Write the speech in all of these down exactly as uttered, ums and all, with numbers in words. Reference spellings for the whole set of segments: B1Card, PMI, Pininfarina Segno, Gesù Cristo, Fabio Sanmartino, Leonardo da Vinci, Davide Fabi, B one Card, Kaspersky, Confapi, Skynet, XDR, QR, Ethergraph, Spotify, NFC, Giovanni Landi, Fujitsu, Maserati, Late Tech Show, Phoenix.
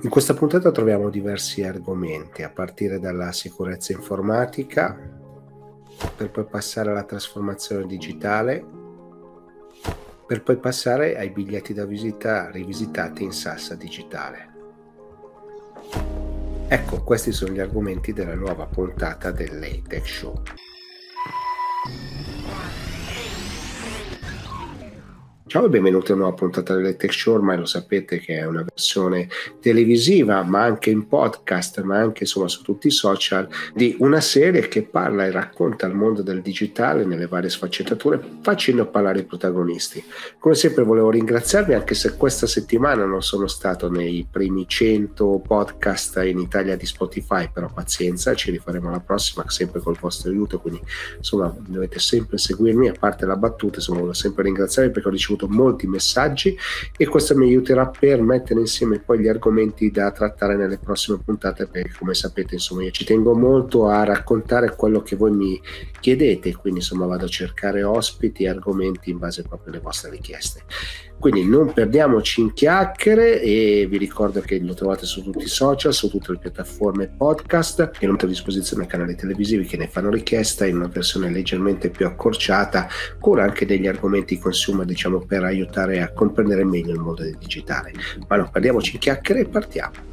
In questa puntata troviamo diversi argomenti, a partire dalla sicurezza informatica, per poi passare alla trasformazione digitale, per poi passare ai biglietti da visita rivisitati in salsa digitale. Ecco, questi sono gli argomenti della nuova puntata del Late Tech Show. Ciao e benvenuti a una nuova puntata del Late Tech Show, ormai lo sapete che è una versione televisiva ma anche in podcast, ma anche insomma su tutti i social, di una serie che parla e racconta il mondo del digitale nelle varie sfaccettature, facendo parlare i protagonisti. Come sempre volevo ringraziarvi, anche se questa settimana non sono stato nei primi cento podcast in Italia di Spotify, però pazienza, ci rifaremo alla prossima sempre col vostro aiuto, quindi insomma dovete sempre seguirmi. A parte la battuta, insomma volevo sempre ringraziarvi perché ho ricevuto molti messaggi e questo mi aiuterà per mettere insieme poi gli argomenti da trattare nelle prossime puntate, perché come sapete insomma io ci tengo molto a raccontare quello che voi mi chiedete, quindi insomma vado a cercare ospiti e argomenti in base proprio alle vostre richieste. Quindi non perdiamoci in chiacchiere e vi ricordo che lo trovate su tutti i social, su tutte le piattaforme podcast e lo metto a disposizione ai canali televisivi che ne fanno richiesta in una versione leggermente più accorciata, con anche degli argomenti consumer, diciamo, per aiutare a comprendere meglio il mondo del digitale. Ma non perdiamoci in chiacchiere e partiamo.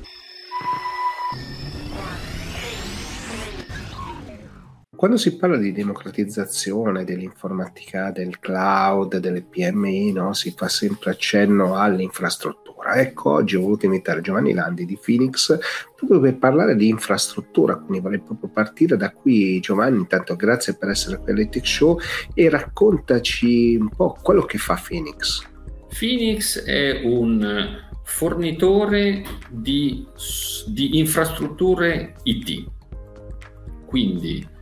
Quando si parla di democratizzazione dell'informatica, del cloud, delle P M I, no, si fa sempre accenno all'infrastruttura. Ecco, oggi ho voluto invitare Giovanni Landi di Phoenix proprio per parlare di infrastruttura, quindi vorrei proprio partire da qui. Giovanni, intanto grazie per essere qui al Tech Show e raccontaci un po' quello che fa Phoenix. Phoenix è un fornitore di, di infrastrutture I T, quindi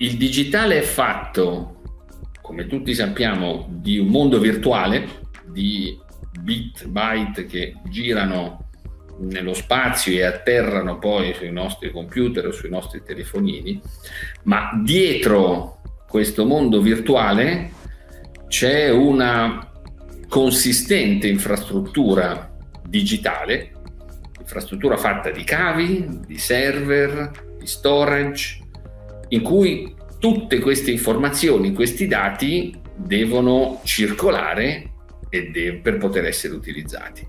il digitale è fatto, come tutti sappiamo, di un mondo virtuale, di bit, byte che girano nello spazio e atterrano poi sui nostri computer o sui nostri telefonini, ma dietro questo mondo virtuale c'è una consistente infrastruttura digitale, infrastruttura fatta di cavi, di server, di storage, in cui tutte queste informazioni, questi dati devono circolare e de- per poter essere utilizzati.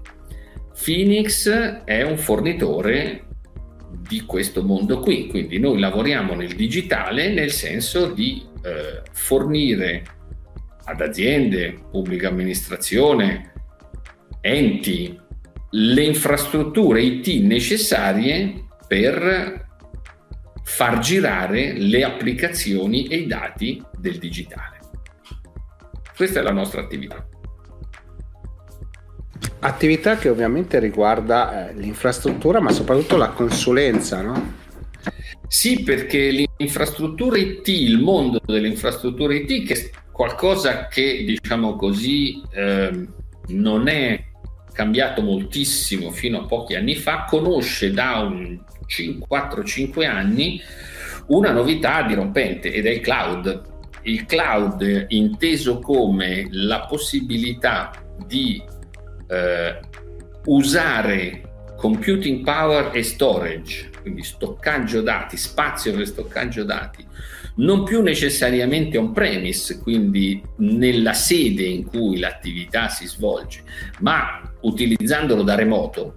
Phoenix è un fornitore di questo mondo qui, quindi noi lavoriamo nel digitale nel senso di eh, fornire ad aziende, pubblica amministrazione, enti, le infrastrutture I T necessarie per far girare le applicazioni e i dati del digitale. Questa è la nostra attività. Attività che ovviamente riguarda eh, l'infrastruttura, ma soprattutto la consulenza, no? Sì, perché l'infrastruttura I T, il mondo delle infrastrutture I T, che è qualcosa che, diciamo così, eh, non è cambiato moltissimo fino a pochi anni fa, conosce da un quattro cinque anni una novità dirompente ed è il cloud. Il cloud inteso come la possibilità di eh, usare computing power e storage, quindi stoccaggio dati, spazio per stoccaggio dati, non più necessariamente on-premise, quindi nella sede in cui l'attività si svolge, ma utilizzandolo da remoto.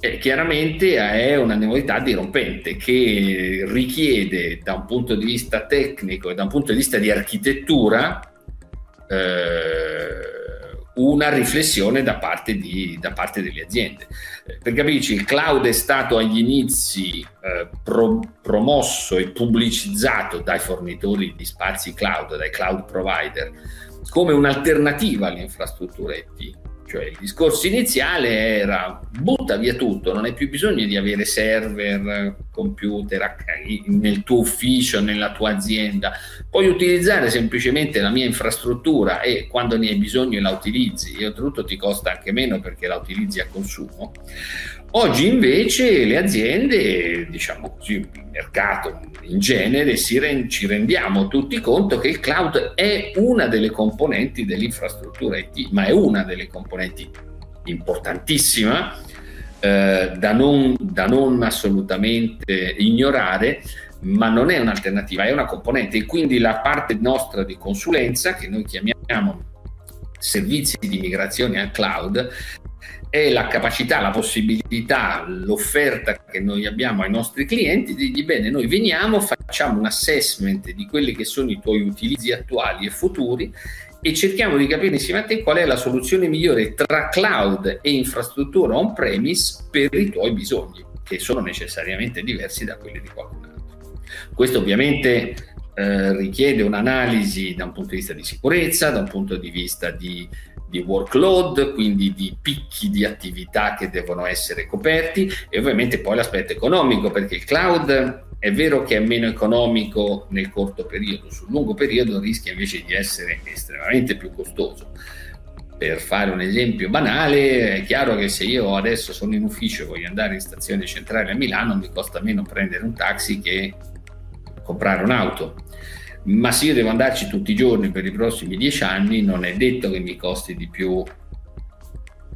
Eh, chiaramente è una novità dirompente che richiede, da un punto di vista tecnico e da un punto di vista di architettura, eh, una riflessione da parte, di, da parte delle aziende. Eh, per capirci, il cloud è stato agli inizi eh, pro, promosso e pubblicizzato dai fornitori di spazi cloud, dai cloud provider, come un'alternativa alle infrastrutture I T. Cioè il discorso iniziale era butta via tutto, non hai più bisogno di avere server, computer nel tuo ufficio, nella tua azienda, puoi utilizzare semplicemente la mia infrastruttura e quando ne hai bisogno la utilizzi e oltretutto ti costa anche meno perché la utilizzi a consumo. Oggi invece le aziende, diciamo così, il mercato in genere, si rend- ci rendiamo tutti conto che il cloud è una delle componenti dell'infrastruttura I T, ma è una delle componenti importantissima eh, da, non, da non assolutamente ignorare, ma non è un'alternativa, è una componente. E quindi la parte nostra di consulenza, che noi chiamiamo servizi di migrazione al cloud, è la capacità, la possibilità, l'offerta che noi abbiamo ai nostri clienti di dire: bene, noi veniamo, facciamo un assessment di quelli che sono i tuoi utilizzi attuali e futuri e cerchiamo di capire insieme a te qual è la soluzione migliore tra cloud e infrastruttura on-premise per i tuoi bisogni, che sono necessariamente diversi da quelli di qualcun altro. Questo ovviamente eh, richiede un'analisi da un punto di vista di sicurezza, da un punto di vista di di workload, quindi di picchi di attività che devono essere coperti, e ovviamente poi l'aspetto economico, perché il cloud è vero che è meno economico nel corto periodo, sul lungo periodo rischia invece di essere estremamente più costoso. Per fare un esempio banale, è chiaro che se io adesso sono in ufficio e voglio andare in stazione centrale a Milano, mi costa meno prendere un taxi che comprare un'auto. Ma se io devo andarci tutti i giorni per i prossimi dieci anni, non è detto che mi costi di più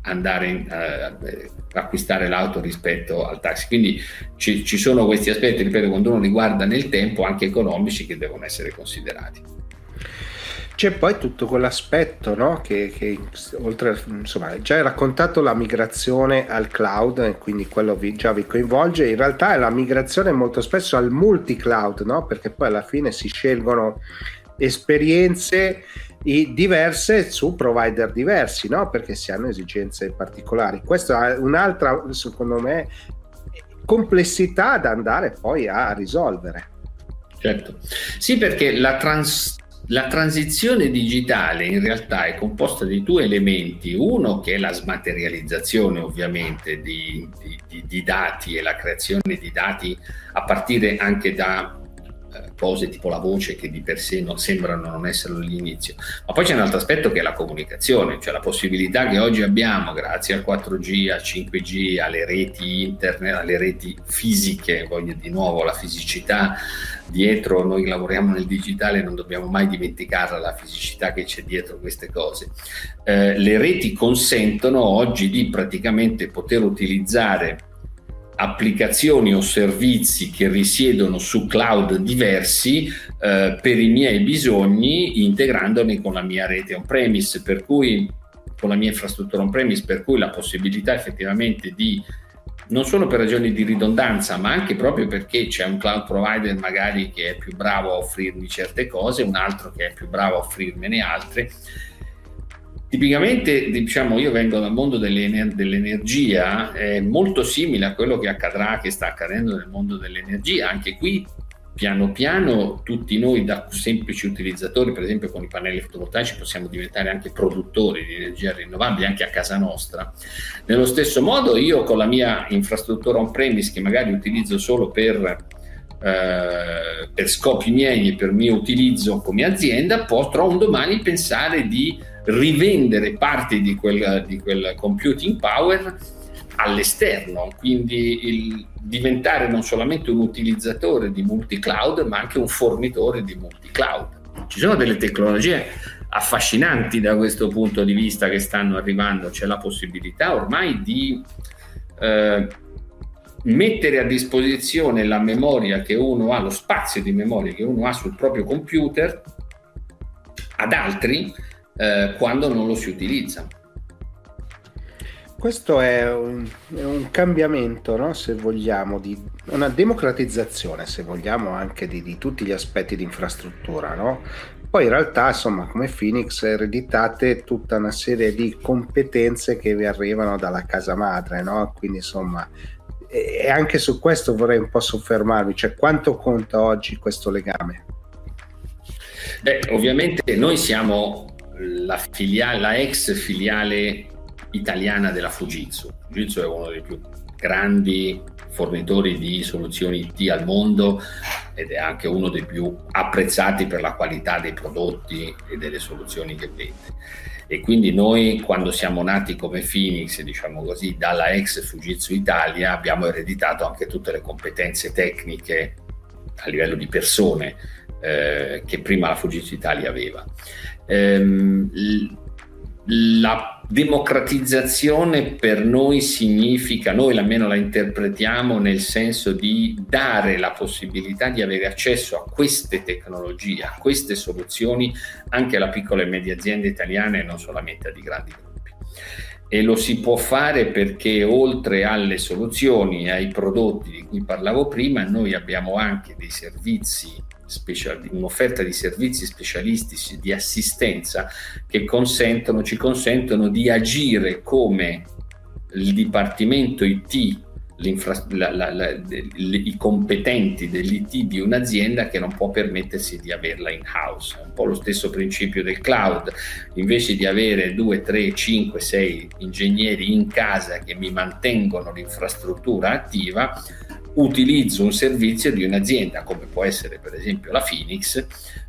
andare in, eh, acquistare l'auto rispetto al taxi. Quindi ci, ci sono questi aspetti, ripeto, quando uno riguarda nel tempo, anche economici, che devono essere considerati. C'è poi tutto quell'aspetto, no? che, che oltre, insomma, già hai raccontato la migrazione al cloud, quindi quello vi, già vi coinvolge. In realtà è la migrazione molto spesso al multi-cloud, no? Perché poi alla fine si scelgono esperienze diverse su provider diversi, no? Perché si hanno esigenze particolari. Questa è un'altra, secondo me, complessità da andare poi a risolvere. Certo, sì, perché la trans La transizione digitale in realtà è composta di due elementi: uno che è la smaterializzazione ovviamente di, di, di dati e la creazione di dati a partire anche da eh, cose tipo la voce, che di per sé non sembrano non esserlo all'inizio, ma poi c'è un altro aspetto che è la comunicazione, cioè la possibilità che oggi abbiamo grazie al quattro G, al cinque G, alle reti internet, alle reti fisiche. Voglio di nuovo la fisicità dietro, noi lavoriamo nel digitale, non dobbiamo mai dimenticare la fisicità che c'è dietro queste cose. Eh, le reti consentono oggi di praticamente poter utilizzare applicazioni o servizi che risiedono su cloud diversi eh, per i miei bisogni, integrandoli con la mia rete on-premise, per cui con la mia infrastruttura on-premise, per cui la possibilità effettivamente di, non solo per ragioni di ridondanza, ma anche proprio perché c'è un cloud provider magari che è più bravo a offrirmi certe cose, un altro che è più bravo a offrirmene altre. Tipicamente, diciamo, io vengo dal mondo dell'ener- dell'energia, è molto simile a quello che accadrà, che sta accadendo nel mondo dell'energia. Anche qui, piano piano, tutti noi da semplici utilizzatori, per esempio con i pannelli fotovoltaici, possiamo diventare anche produttori di energia rinnovabile anche a casa nostra. Nello stesso modo io con la mia infrastruttura on-premise, che magari utilizzo solo per, eh, per scopi miei e per mio utilizzo come azienda, potrò un domani pensare di rivendere parti di quel, di quel computing power all'esterno, quindi il diventare non solamente un utilizzatore di multi-cloud, ma anche un fornitore di multi-cloud. Ci sono delle tecnologie affascinanti da questo punto di vista che stanno arrivando. C'è la possibilità ormai di eh, mettere a disposizione la memoria che uno ha, lo spazio di memoria che uno ha sul proprio computer ad altri eh, quando non lo si utilizza. Questo è un, è un cambiamento, no? Se vogliamo, di una democratizzazione, se vogliamo, anche di, di tutti gli aspetti di infrastruttura, no? Poi in realtà, insomma, come Phoenix ereditate tutta una serie di competenze che vi arrivano dalla casa madre, no? Quindi, insomma, e anche su questo vorrei un po' soffermarmi, cioè quanto conta oggi questo legame? Beh, ovviamente noi siamo la filiale, la ex filiale italiana della Fujitsu. Fujitsu è uno dei più grandi fornitori di soluzioni I T al mondo ed è anche uno dei più apprezzati per la qualità dei prodotti e delle soluzioni che vende. E quindi noi, quando siamo nati come Phoenix, diciamo così, dalla ex Fujitsu Italia, abbiamo ereditato anche tutte le competenze tecniche a livello di persone eh, che prima la Fujitsu Italia aveva. Ehm, la Democratizzazione per noi significa, noi almeno la interpretiamo nel senso di dare la possibilità di avere accesso a queste tecnologie, a queste soluzioni anche alla piccola e media azienda italiana e non solamente a di grandi gruppi. E lo si può fare perché oltre alle soluzioni, ai prodotti di cui parlavo prima, noi abbiamo anche dei servizi, un'offerta di servizi specialistici di assistenza che consentono, ci consentono di agire come il dipartimento I T, la, la, la, le, i competenti dell'I T di un'azienda che non può permettersi di averla in house. È un po' lo stesso principio del cloud: invece di avere due, tre, cinque, sei ingegneri in casa che mi mantengono l'infrastruttura attiva, utilizzo un servizio di un'azienda come può essere per esempio la Phoenix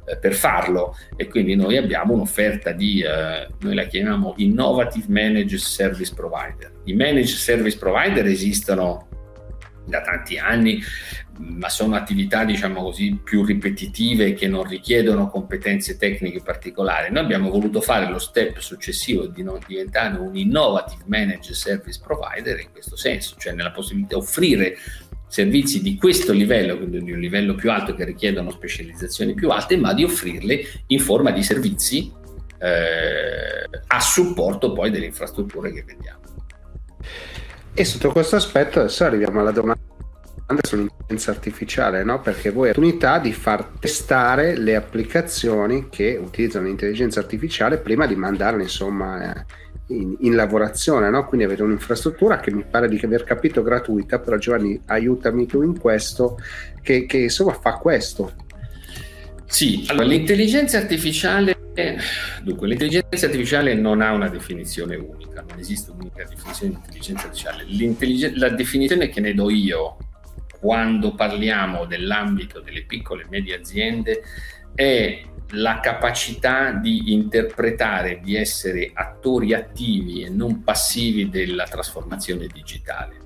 eh, per farlo. E quindi noi abbiamo un'offerta di eh, noi la chiamiamo Innovative Managed Service Provider. I Managed Service Provider esistono da tanti anni, ma sono attività, diciamo così, più ripetitive che non richiedono competenze tecniche particolari. Noi abbiamo voluto fare lo step successivo di non diventare un Innovative Managed Service Provider in questo senso, cioè nella possibilità di offrire servizi di questo livello, quindi di un livello più alto che richiedono specializzazioni più alte, ma di offrirle in forma di servizi eh, a supporto poi delle infrastrutture che vendiamo. E sotto questo aspetto adesso arriviamo alla domanda sull'intelligenza artificiale, no? Perché voi avete l'opportunità di far testare le applicazioni che utilizzano l'intelligenza artificiale prima di mandarle, insomma, eh, In, in lavorazione, no? Quindi avete un'infrastruttura che mi pare di aver capito gratuita, però Giovanni aiutami tu in questo, che, che insomma fa questo. Sì, allora l'intelligenza artificiale, dunque l'intelligenza artificiale non ha una definizione unica, non esiste un'unica definizione di intelligenza artificiale. L'intelligen- la definizione che ne do io quando parliamo dell'ambito delle piccole e medie aziende è la capacità di interpretare, di essere attori attivi e non passivi della trasformazione digitale.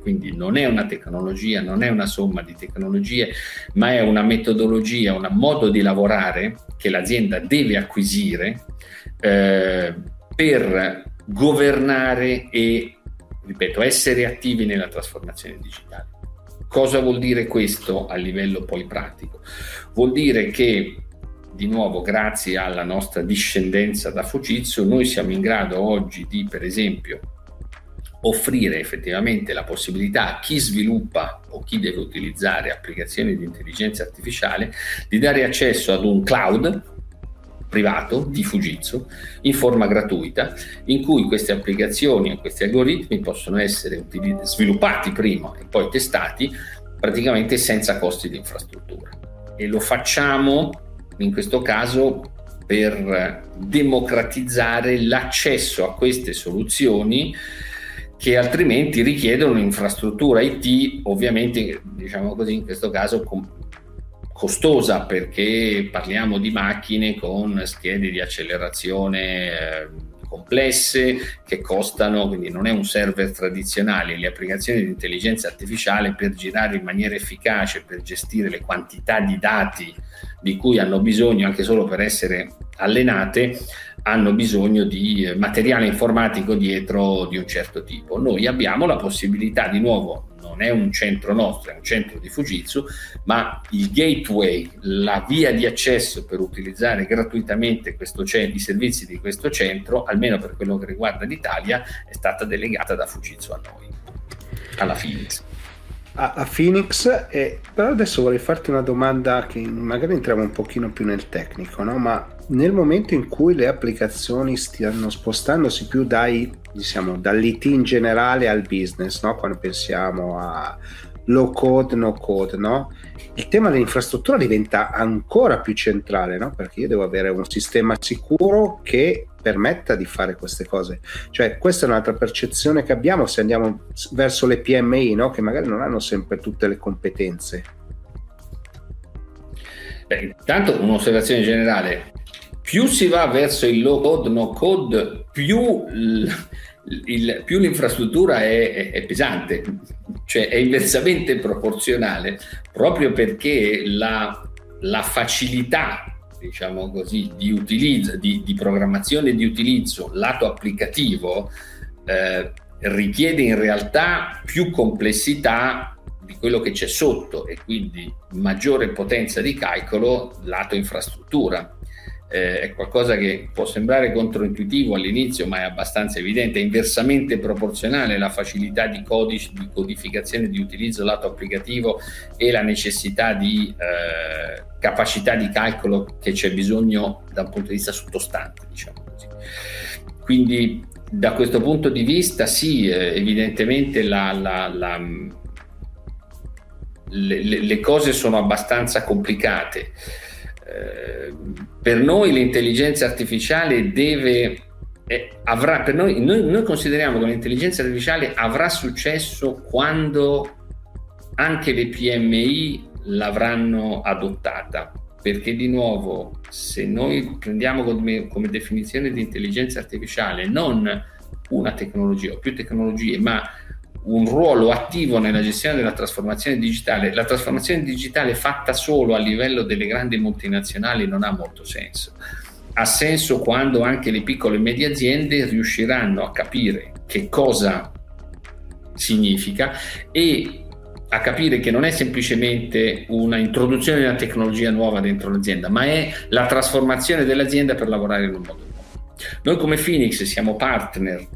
Quindi non è una tecnologia, non è una somma di tecnologie, ma è una metodologia, un modo di lavorare che l'azienda deve acquisire eh, per governare e, ripeto, essere attivi nella trasformazione digitale. Cosa vuol dire questo a livello poi pratico? Vuol dire che, di nuovo, grazie alla nostra discendenza da Fujitsu, noi siamo in grado oggi di, per esempio, offrire effettivamente la possibilità a chi sviluppa o chi deve utilizzare applicazioni di intelligenza artificiale di dare accesso ad un cloud privato di Fujitsu in forma gratuita, in cui queste applicazioni e questi algoritmi possono essere utili- sviluppati prima e poi testati praticamente senza costi di infrastruttura. E lo facciamo in questo caso per democratizzare l'accesso a queste soluzioni che altrimenti richiedono un'infrastruttura I T, ovviamente, diciamo così, in questo caso com- costosa, perché parliamo di macchine con schede di accelerazione eh, complesse che costano, quindi non è un server tradizionale. Le applicazioni di intelligenza artificiale, per girare in maniera efficace, per gestire le quantità di dati di cui hanno bisogno anche solo per essere allenate, hanno bisogno di materiale informatico dietro di un certo tipo. Noi abbiamo la possibilità, di nuovo, non è un centro nostro, è un centro di Fujitsu, ma il gateway, la via di accesso per utilizzare gratuitamente questo centro, i servizi di questo centro, almeno per quello che riguarda l'Italia, è stata delegata da Fujitsu a noi, alla Phoenix. a Phoenix eh, però adesso vorrei farti una domanda che magari entriamo un pochino più nel tecnico, no? Ma nel momento in cui le applicazioni stiano spostandosi più dai, diciamo, dall'I T in generale al business, no? Quando pensiamo a low code, no code, no? Il tema dell'infrastruttura diventa ancora più centrale, no? Perché io devo avere un sistema sicuro che permetta di fare queste cose. Cioè, questa è un'altra percezione che abbiamo se andiamo verso le P M I, no? Che magari non hanno sempre tutte le competenze. Beh, intanto un'osservazione generale: più si va verso il low code, no code, più, l- il, più l'infrastruttura è, è, è pesante, cioè è inversamente proporzionale, proprio perché la, la facilità diciamo così, di utilizzo, di, di programmazione e di utilizzo lato applicativo eh, richiede in realtà più complessità di quello che c'è sotto e quindi maggiore potenza di calcolo lato infrastruttura. Eh, è qualcosa che può sembrare controintuitivo all'inizio, ma è abbastanza evidente. È inversamente proporzionale la facilità di codice, di codificazione, di utilizzo lato applicativo e la necessità di eh, capacità di calcolo che c'è bisogno da un punto di vista sottostante, diciamo così. Quindi da questo punto di vista sì, evidentemente la, la, la, le, le cose sono abbastanza complicate. Eh, per noi l'intelligenza artificiale deve eh, avrà per noi, noi noi consideriamo che l'intelligenza artificiale avrà successo quando anche le P M I l'avranno adottata, perché di nuovo se noi prendiamo come, come definizione di intelligenza artificiale non una tecnologia o più tecnologie, ma un ruolo attivo nella gestione della trasformazione digitale, la trasformazione digitale fatta solo a livello delle grandi multinazionali non ha molto senso. Ha senso quando anche le piccole e medie aziende riusciranno a capire che cosa significa e a capire che non è semplicemente una introduzione di una tecnologia nuova dentro l'azienda, ma è la trasformazione dell'azienda per lavorare in un modo nuovo. Noi come Phoenix siamo partner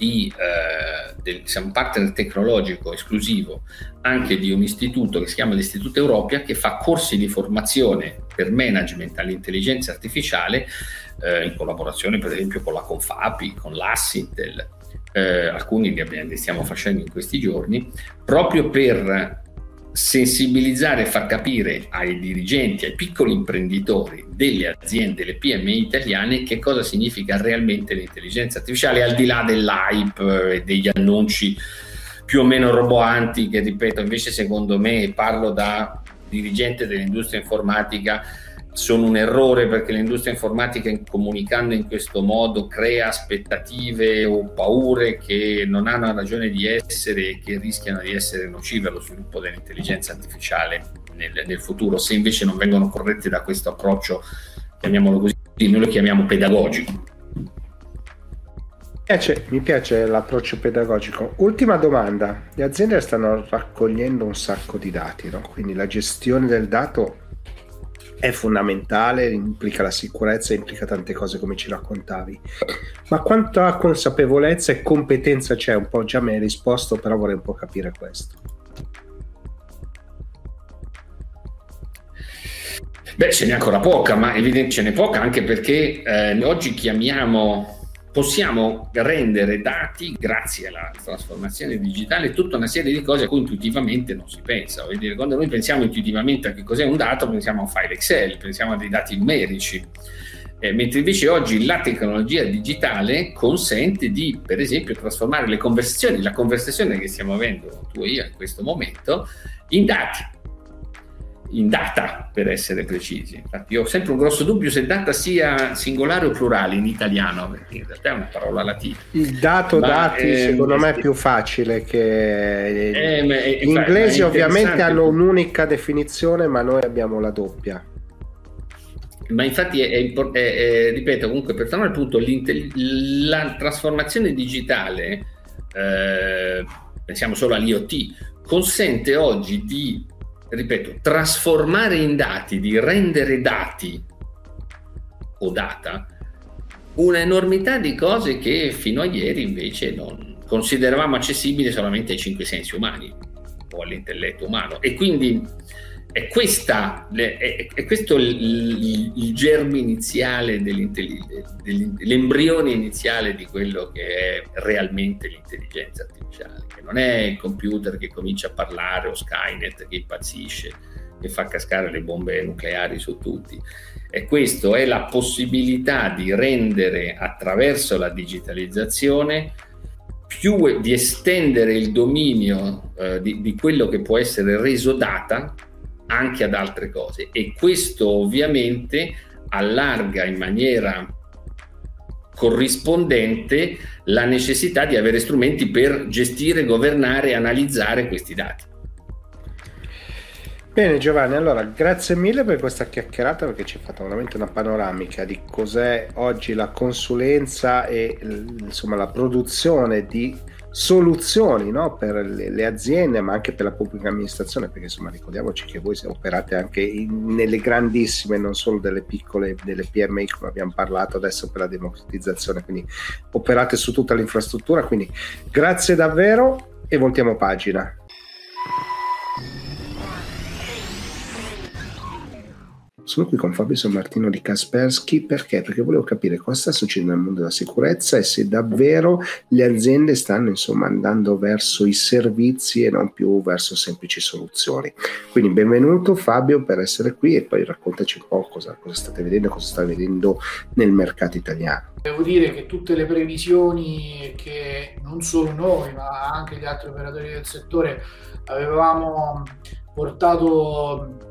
Di, eh, del, siamo partner tecnologico esclusivo anche di un istituto che si chiama l'Istituto Europea, che fa corsi di formazione per management all'intelligenza artificiale eh, in collaborazione per esempio con la Confapi, con l'Assintel, eh, alcuni li, abbiamo, li stiamo facendo in questi giorni proprio per sensibilizzare e far capire ai dirigenti, ai piccoli imprenditori delle aziende, le P M I italiane, che cosa significa realmente l'intelligenza artificiale, al di là dell'hype e degli annunci più o meno roboanti che, ripeto, invece secondo me, parlo da dirigente dell'industria informatica, sono un errore, perché l'industria informatica, comunicando in questo modo, crea aspettative o paure che non hanno ragione di essere e che rischiano di essere nocive allo sviluppo dell'intelligenza artificiale nel, nel futuro, se invece non vengono corrette da questo approccio, chiamiamolo così, noi lo chiamiamo pedagogico. Mi piace, mi piace l'approccio pedagogico. Ultima domanda: le aziende stanno raccogliendo un sacco di dati, no? Quindi la gestione del dato è fondamentale, implica la sicurezza, implica tante cose come ci raccontavi. Ma quanta consapevolezza e competenza c'è? Un po' già mi hai risposto, però vorrei un po' capire questo. Beh, ce n'è ancora poca, ma evidente ce n'è poca anche perché eh, oggi chiamiamo... possiamo rendere dati, grazie alla trasformazione digitale, tutta una serie di cose a cui intuitivamente non si pensa. Vuol dire, quando noi pensiamo intuitivamente a che cos'è un dato, pensiamo a un file Excel, pensiamo a dei dati numerici, eh, mentre invece oggi la tecnologia digitale consente di, per esempio, trasformare le conversazioni, la conversazione che stiamo avendo tu e io in questo momento, in dati. In data, per essere precisi. Infatti io ho sempre un grosso dubbio se data sia singolare o plurale in italiano, perché in realtà è una parola latina. Il dato ma dati è, secondo me è più facile che è, gli è, inglesi è ovviamente hanno un'unica definizione, ma noi abbiamo la doppia. Ma infatti è, è, è, è ripeto, comunque per tornare al punto, la trasformazione digitale, eh, pensiamo solo all'IoT, consente oggi di, ripeto, trasformare in dati, di rendere dati o data una enormità di cose che fino a ieri invece non consideravamo accessibili solamente ai cinque sensi umani o all'intelletto umano. E quindi è, questa, è, è questo il, il germe iniziale, dell'embrione iniziale di quello che è realmente l'intelligenza artificiale, che non è il computer che comincia a parlare o Skynet che impazzisce, che fa cascare le bombe nucleari su tutti. E questo è la possibilità di rendere, attraverso la digitalizzazione, più di estendere il dominio eh, di, di quello che può essere reso data anche ad altre cose, e questo ovviamente allarga in maniera corrispondente la necessità di avere strumenti per gestire, governare e analizzare questi dati. Bene Giovanni, allora grazie mille per questa chiacchierata, perché ci hai fatto veramente una panoramica di cos'è oggi la consulenza e insomma la produzione di soluzioni, no? Per le, le aziende, ma anche per la pubblica amministrazione, perché insomma ricordiamoci che voi operate anche in, nelle grandissime, non solo delle piccole, delle P M I come abbiamo parlato adesso per la democratizzazione, quindi operate su tutta l'infrastruttura, quindi grazie davvero e voltiamo pagina. Sono qui con Fabio Sanmartino di Kaspersky, perché? Perché volevo capire cosa sta succedendo nel mondo della sicurezza e se davvero le aziende stanno insomma andando verso i servizi e non più verso semplici soluzioni. Quindi benvenuto Fabio per essere qui e poi raccontaci un po' cosa, cosa state vedendo e cosa sta vedendo nel mercato italiano. Devo dire che tutte le previsioni che non solo noi ma anche gli altri operatori del settore avevamo portato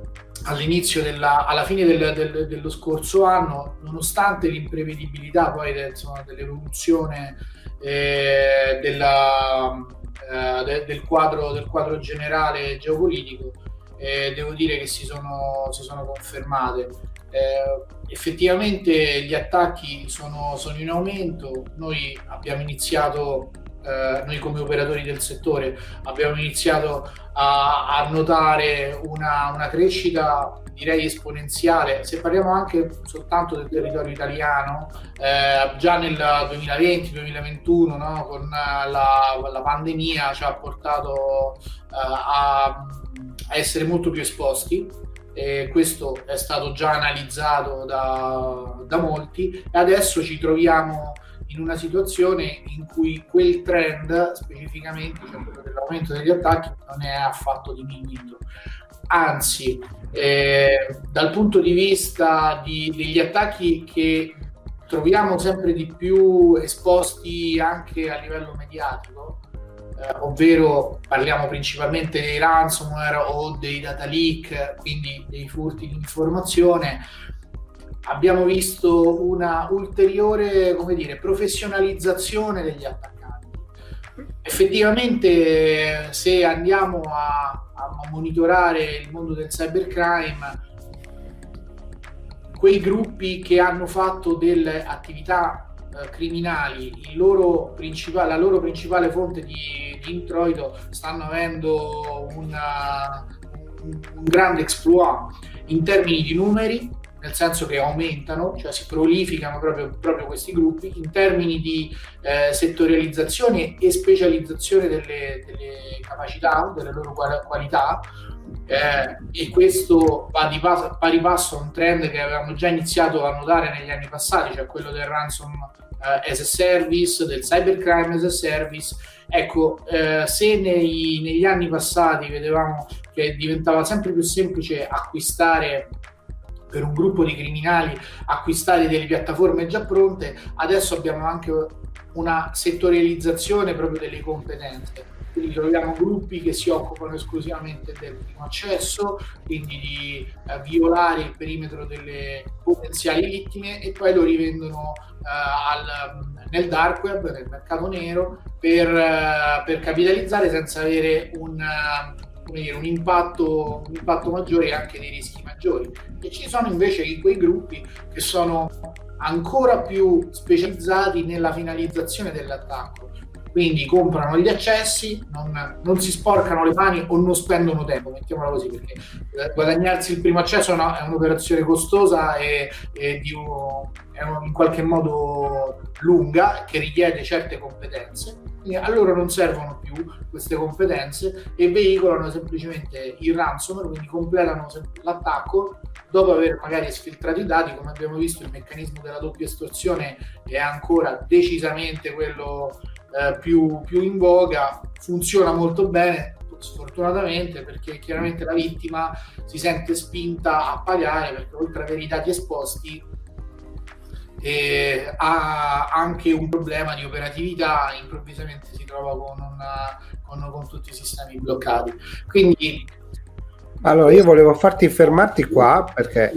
all'inizio della, alla fine del, del, dello scorso anno, nonostante l'imprevedibilità poi del, insomma, dell'evoluzione eh, della, eh, de, del, quadro, del quadro generale geopolitico, eh, devo dire che si sono, si sono confermate. Eh, effettivamente gli attacchi sono, sono in aumento. Noi abbiamo iniziato Eh, noi come operatori del settore abbiamo iniziato a, a notare una, una crescita direi esponenziale, se parliamo anche soltanto del territorio italiano, eh, già nel duemilaventi duemilaventuno, no, con la, la pandemia ci ha portato eh, a, a essere molto più esposti. E questo è stato già analizzato da, da molti e adesso ci troviamo in una situazione in cui quel trend, specificamente cioè quello dell'aumento degli attacchi, non è affatto diminuito. Anzi, eh, dal punto di vista di, degli attacchi che troviamo sempre di più esposti anche a livello mediatico, eh, ovvero parliamo principalmente dei ransomware o dei data leak, quindi dei furti di informazione, abbiamo visto una ulteriore, come dire, professionalizzazione degli attaccanti. Effettivamente, se andiamo a, a monitorare il mondo del cybercrime, quei gruppi che hanno fatto delle attività eh, criminali il loro principale, la loro principale fonte di, di introito, stanno avendo una, un, un grande exploit in termini di numeri, nel senso che aumentano, cioè si prolificano proprio, proprio questi gruppi, in termini di eh, settorializzazione e specializzazione delle, delle capacità, delle loro qualità, eh, e questo va di passo, pari passo a un trend che avevamo già iniziato a notare negli anni passati, cioè quello del ransom eh, as a service, del cybercrime as a service. Ecco, eh, se nei, negli anni passati vedevamo che diventava sempre più semplice acquistare per un gruppo di criminali acquistare delle piattaforme già pronte, adesso abbiamo anche una settorializzazione proprio delle competenze. Quindi troviamo gruppi che si occupano esclusivamente del primo accesso, quindi di eh, violare il perimetro delle potenziali vittime e poi lo rivendono eh, al, nel dark web, nel mercato nero, per, eh, per capitalizzare senza avere un... Uh, come dire, un impatto, un impatto maggiore e anche dei rischi maggiori. E ci sono invece quei gruppi che sono ancora più specializzati nella finalizzazione dell'attacco, quindi comprano gli accessi, non, non si sporcano le mani o non spendono tempo, mettiamola così, perché guadagnarsi il primo accesso è, una, è un'operazione costosa e, e di uno, è un, in qualche modo lunga, che richiede certe competenze. A loro non servono più queste competenze e veicolano semplicemente il ransomware, quindi completano l'attacco dopo aver magari sfiltrato i dati. Come abbiamo visto, il meccanismo della doppia estorsione è ancora decisamente quello eh, più, più in voga, funziona molto bene sfortunatamente, perché chiaramente la vittima si sente spinta a pagare, perché oltre ad avere i dati esposti e ha anche un problema di operatività, improvvisamente si trova con, una, con, con tutti i sistemi bloccati. Quindi allora io volevo farti fermarti qua, perché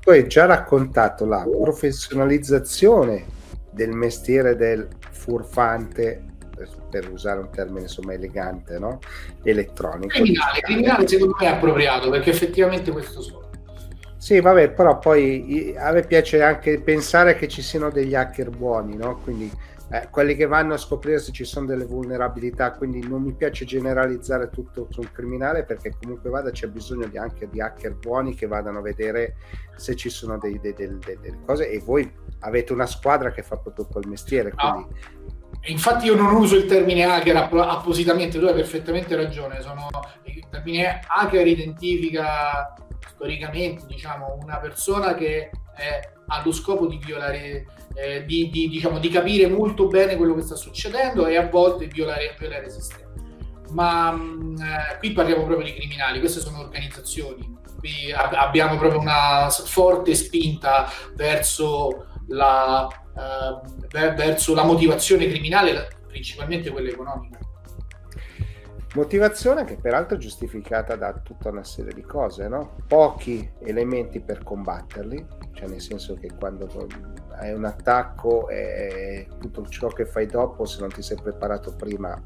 tu hai già raccontato la professionalizzazione del mestiere del furfante per, per usare un termine insomma elegante, no? Elettronico. Criminale, criminale secondo me è appropriato, perché effettivamente questo sono. Sì, vabbè, però poi a me piace anche pensare che ci siano degli hacker buoni, no? Quindi eh, quelli che vanno a scoprire se ci sono delle vulnerabilità, quindi non mi piace generalizzare tutto sul criminale, perché comunque vada c'è bisogno di, anche di hacker buoni che vadano a vedere se ci sono dei, dei, dei, dei, delle cose, e voi avete una squadra che fa proprio quel mestiere, quindi... Ah. Infatti io non uso il termine hacker app- appositamente, tu hai perfettamente ragione, sono... il termine hacker identifica storicamente, diciamo, una persona che è, ha lo scopo di violare, eh, di, di, diciamo, di capire molto bene quello che sta succedendo e a volte violare, violare il sistema. Ma mh, qui parliamo proprio di criminali, queste sono organizzazioni, qui ab- abbiamo proprio una forte spinta verso la... Uh, verso la motivazione criminale, principalmente quella economica. Motivazione che peraltro è giustificata da tutta una serie di cose, no? Pochi elementi per combatterli, cioè nel senso che quando hai un attacco e tutto ciò che fai dopo, se non ti sei preparato prima,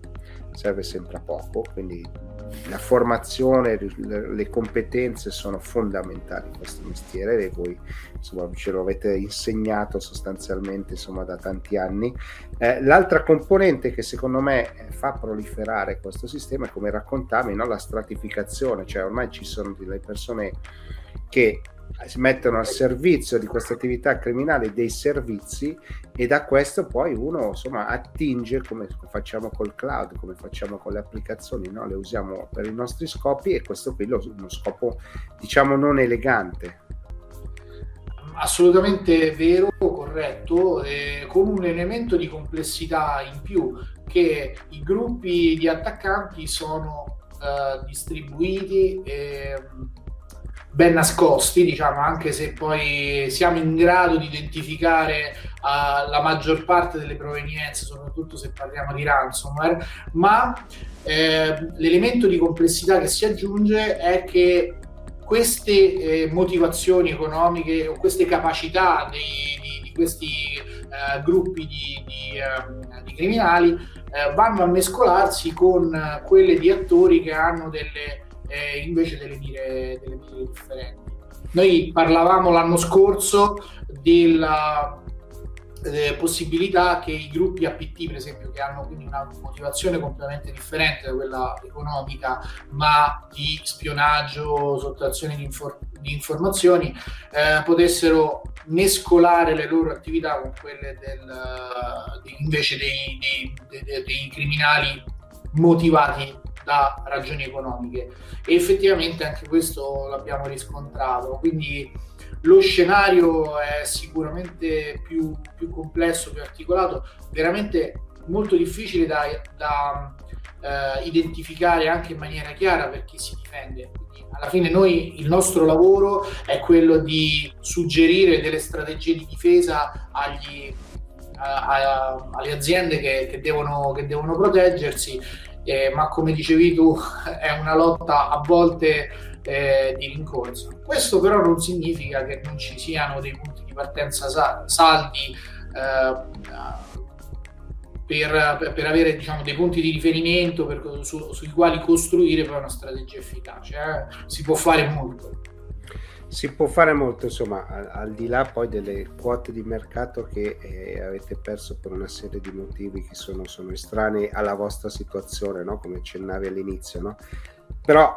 serve sempre a poco, quindi la formazione, le competenze sono fondamentali in questo mestiere, e voi insomma ce lo avete insegnato sostanzialmente insomma da tanti anni. Eh, l'altra componente che secondo me fa proliferare questo sistema è, come raccontavi, no? La stratificazione, cioè ormai ci sono delle persone che si mettono al servizio di questa attività criminale dei servizi, e da questo poi uno insomma attinge, come facciamo col cloud, come facciamo con le applicazioni, no? Le usiamo per i nostri scopi, e questo qui è uno scopo diciamo non elegante. Assolutamente vero, corretto, eh, con un elemento di complessità in più, che i gruppi di attaccanti sono eh, distribuiti e ben nascosti, diciamo, anche se poi siamo in grado di identificare uh, la maggior parte delle provenienze, soprattutto se parliamo di ransomware, ma eh, l'elemento di complessità che si aggiunge è che queste eh, motivazioni economiche o queste capacità dei, di, di questi eh, gruppi di, di, um, di criminali eh, vanno a mescolarsi con quelle di attori che hanno delle Eh, invece delle mire, delle mire differenti. Noi parlavamo l'anno scorso della eh, possibilità che i gruppi A P T, per esempio, che hanno quindi una motivazione completamente differente da quella economica, ma di spionaggio, sottrazione di, infor- di informazioni, eh, potessero mescolare le loro attività con quelle del, de- invece dei, dei, dei, dei criminali motivati da ragioni economiche, e effettivamente anche questo l'abbiamo riscontrato. Quindi lo scenario è sicuramente più, più complesso, più articolato, veramente molto difficile da, da eh, identificare anche in maniera chiara per chi si difende. Quindi alla fine noi, il nostro lavoro è quello di suggerire delle strategie di difesa agli, a, a, alle aziende che, che, devono, che devono proteggersi. Eh, ma come dicevi tu, è una lotta a volte eh, di rincorsa. Questo però non significa che non ci siano dei punti di partenza sa- saldi eh, per, per avere, diciamo, dei punti di riferimento per, su, sui quali costruire poi una strategia efficace. Eh? Si può fare molto. Si può fare molto, insomma, al, al di là poi delle quote di mercato che eh, avete perso per una serie di motivi che sono, sono estranei alla vostra situazione, no? Come accennavi all'inizio, no? Però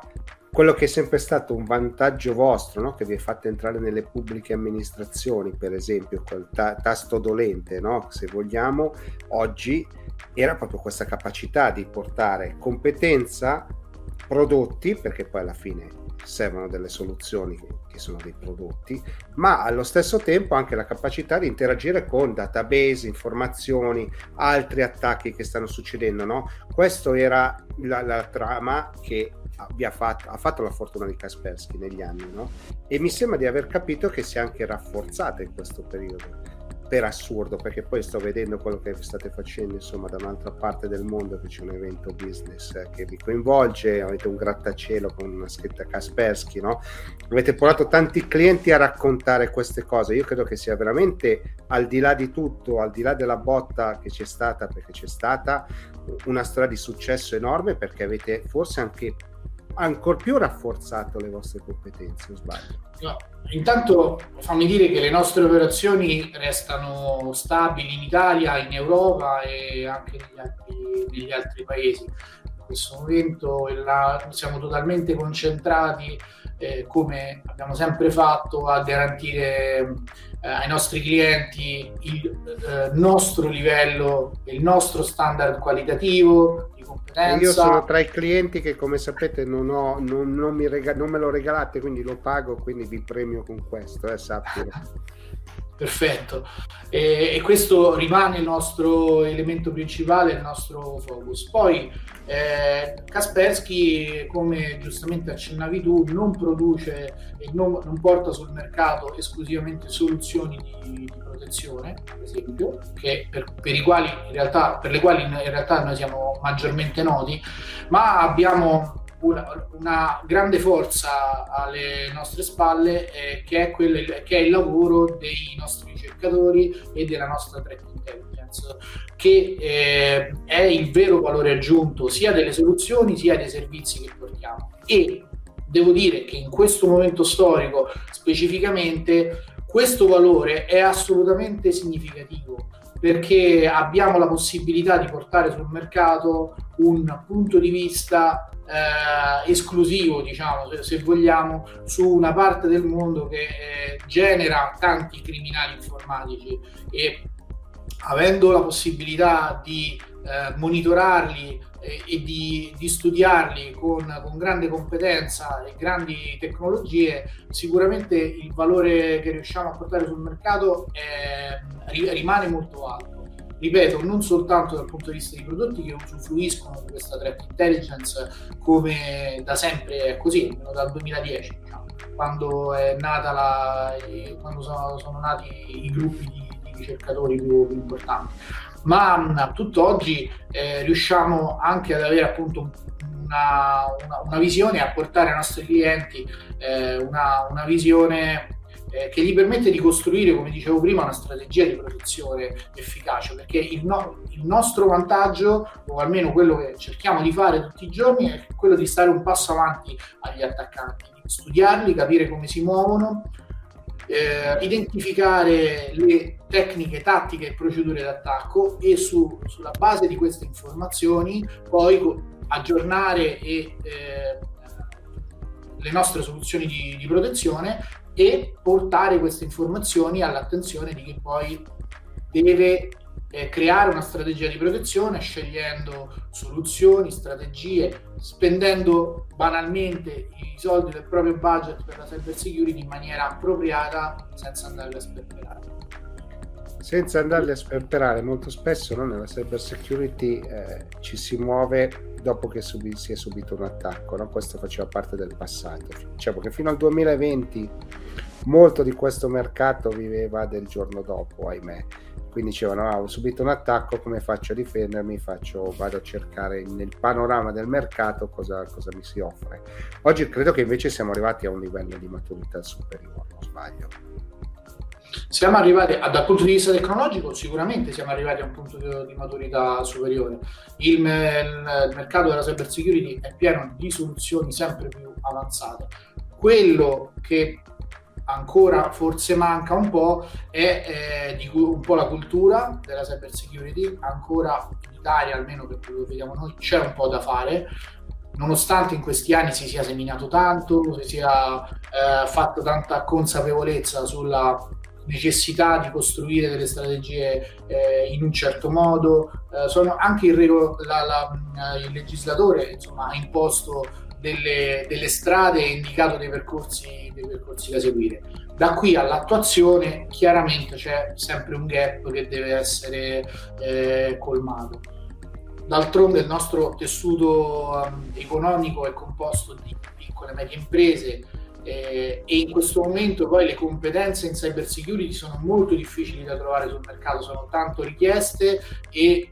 quello che è sempre stato un vantaggio vostro, no? Che vi è fatto entrare nelle pubbliche amministrazioni, per esempio, quel ta- tasto dolente, no? Se vogliamo, oggi era proprio questa capacità di portare competenza, prodotti, perché poi alla fine servono delle soluzioni che sono dei prodotti, ma allo stesso tempo anche la capacità di interagire con database, informazioni, altri attacchi che stanno succedendo, no? Questo era la, la trama che vi ha fatto, ha fatto la fortuna di Kaspersky negli anni, no? E mi sembra di aver capito che si è anche rafforzata in questo periodo. per assurdo, perché poi sto vedendo quello che state facendo, insomma, da un'altra parte del mondo, che c'è un evento business che vi coinvolge, avete un grattacielo con una scritta Kaspersky, no? Avete portato tanti clienti a raccontare queste cose. Io credo che sia veramente, al di là di tutto, al di là della botta che c'è stata, perché c'è stata, una storia di successo enorme, perché avete forse anche ancor più rafforzato le vostre competenze, o sbaglio? No, intanto fammi dire che le nostre operazioni restano stabili in Italia, in Europa e anche negli altri, negli altri paesi. In questo momento la, siamo totalmente concentrati, eh, come abbiamo sempre fatto, a garantire eh, ai nostri clienti il eh, nostro livello, il nostro standard qualitativo. Io sono tra i clienti che, come sapete, non, ho, non, non, mi rega- non me lo regalate, quindi lo pago, quindi vi premio con questo, eh, sappilo. Perfetto, e, e questo rimane il nostro elemento principale, il nostro focus. Poi eh, Kaspersky, come giustamente accennavi tu, non produce e non, non porta sul mercato esclusivamente soluzioni di, di protezione, per esempio, che per, per, i quali in realtà, per le quali in realtà noi siamo maggiormente noti, ma abbiamo Una, una grande forza alle nostre spalle, eh, che, è quel, che è il lavoro dei nostri ricercatori e della nostra threat intelligence, che eh, è il vero valore aggiunto sia delle soluzioni sia dei servizi che portiamo. E devo dire che in questo momento storico specificamente questo valore è assolutamente significativo, perché abbiamo la possibilità di portare sul mercato un punto di vista Eh, esclusivo, diciamo, se, se vogliamo, su una parte del mondo che eh, genera tanti criminali informatici, e avendo la possibilità di eh, monitorarli eh, e di, di studiarli con, con grande competenza e grandi tecnologie, sicuramente il valore che riusciamo a portare sul mercato eh, rimane molto alto. Ripeto, non soltanto dal punto di vista dei prodotti che usufruiscono di questa threat intelligence, come da sempre è così, almeno dal duemiladieci, diciamo, quando è nata la, quando sono, sono nati i gruppi di, di ricercatori più, più importanti, ma a tutt'oggi eh, riusciamo anche ad avere appunto una, una, una visione, a portare ai nostri clienti eh, una, una visione che gli permette di costruire, come dicevo prima, una strategia di protezione efficace, perché il, no, il nostro vantaggio, o almeno quello che cerchiamo di fare tutti i giorni, è quello di stare un passo avanti agli attaccanti, studiarli, capire come si muovono, eh, identificare le tecniche, tattiche e procedure d'attacco, e su, sulla base di queste informazioni poi aggiornare e, eh, le nostre soluzioni di, di protezione, e portare queste informazioni all'attenzione di chi poi deve eh, creare una strategia di protezione, scegliendo soluzioni, strategie, spendendo banalmente i soldi del proprio budget per la cyber security in maniera appropriata, senza andarli a sperperare. Senza andarli a sperperare, molto spesso, no, nella cyber security eh, ci si muove dopo che subi- si è subito un attacco, no? Questo faceva parte del passato, diciamo che fino al duemilaventi molto di questo mercato viveva del giorno dopo, ahimè. Quindi dicevano, ah, ho subito un attacco, come faccio a difendermi? Faccio, vado a cercare nel panorama del mercato cosa, cosa mi si offre. Oggi credo che invece siamo arrivati a un livello di maturità superiore, non sbaglio. Siamo arrivati, dal punto di vista tecnologico, sicuramente siamo arrivati a un punto di, di maturità superiore. Il, il mercato della cyber security è pieno di soluzioni sempre più avanzate. Quello che ancora forse manca un po' è eh, di, un po' la cultura della cyber security. Ancora in Italia, almeno per quello che vediamo noi, c'è un po' da fare, nonostante in questi anni si sia seminato tanto, si sia eh, fatta tanta consapevolezza sulla necessità di costruire delle strategie eh, in un certo modo. Eh, sono anche il, regol- la, la, il legislatore, insomma, ha imposto delle, delle strade e indicato dei percorsi, dei percorsi da seguire. Da qui all'attuazione chiaramente c'è sempre un gap che deve essere eh, colmato. D'altronde il nostro tessuto economico è composto di piccole e medie imprese, eh, e in questo momento poi le competenze in cyber security sono molto difficili da trovare sul mercato, sono tanto richieste e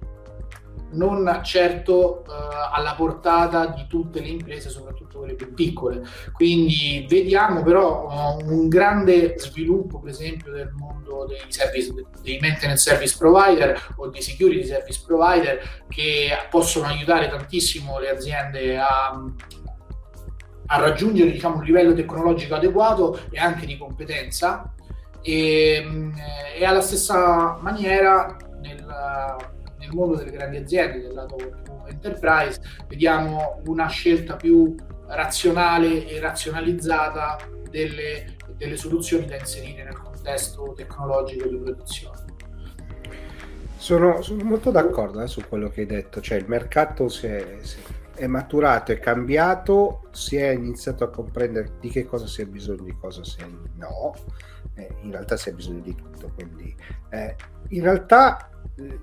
non certo eh, alla portata di tutte le imprese, soprattutto quelle più piccole. Quindi vediamo però uh, un grande sviluppo, per esempio, del mondo dei service, dei maintenance service provider o dei security service provider, che possono aiutare tantissimo le aziende a, a raggiungere, diciamo, un livello tecnologico adeguato e anche di competenza, e, e alla stessa maniera nel nel mondo delle grandi aziende, del lato enterprise, vediamo una scelta più razionale e razionalizzata delle, delle soluzioni da inserire nel contesto tecnologico di produzione. Sono, sono molto d'accordo eh, su quello che hai detto, cioè il mercato si è, si è maturato, è cambiato, si è iniziato a comprendere di che cosa si ha bisogno, di cosa si ha no, eh, in realtà si ha bisogno di tutto, quindi eh, in realtà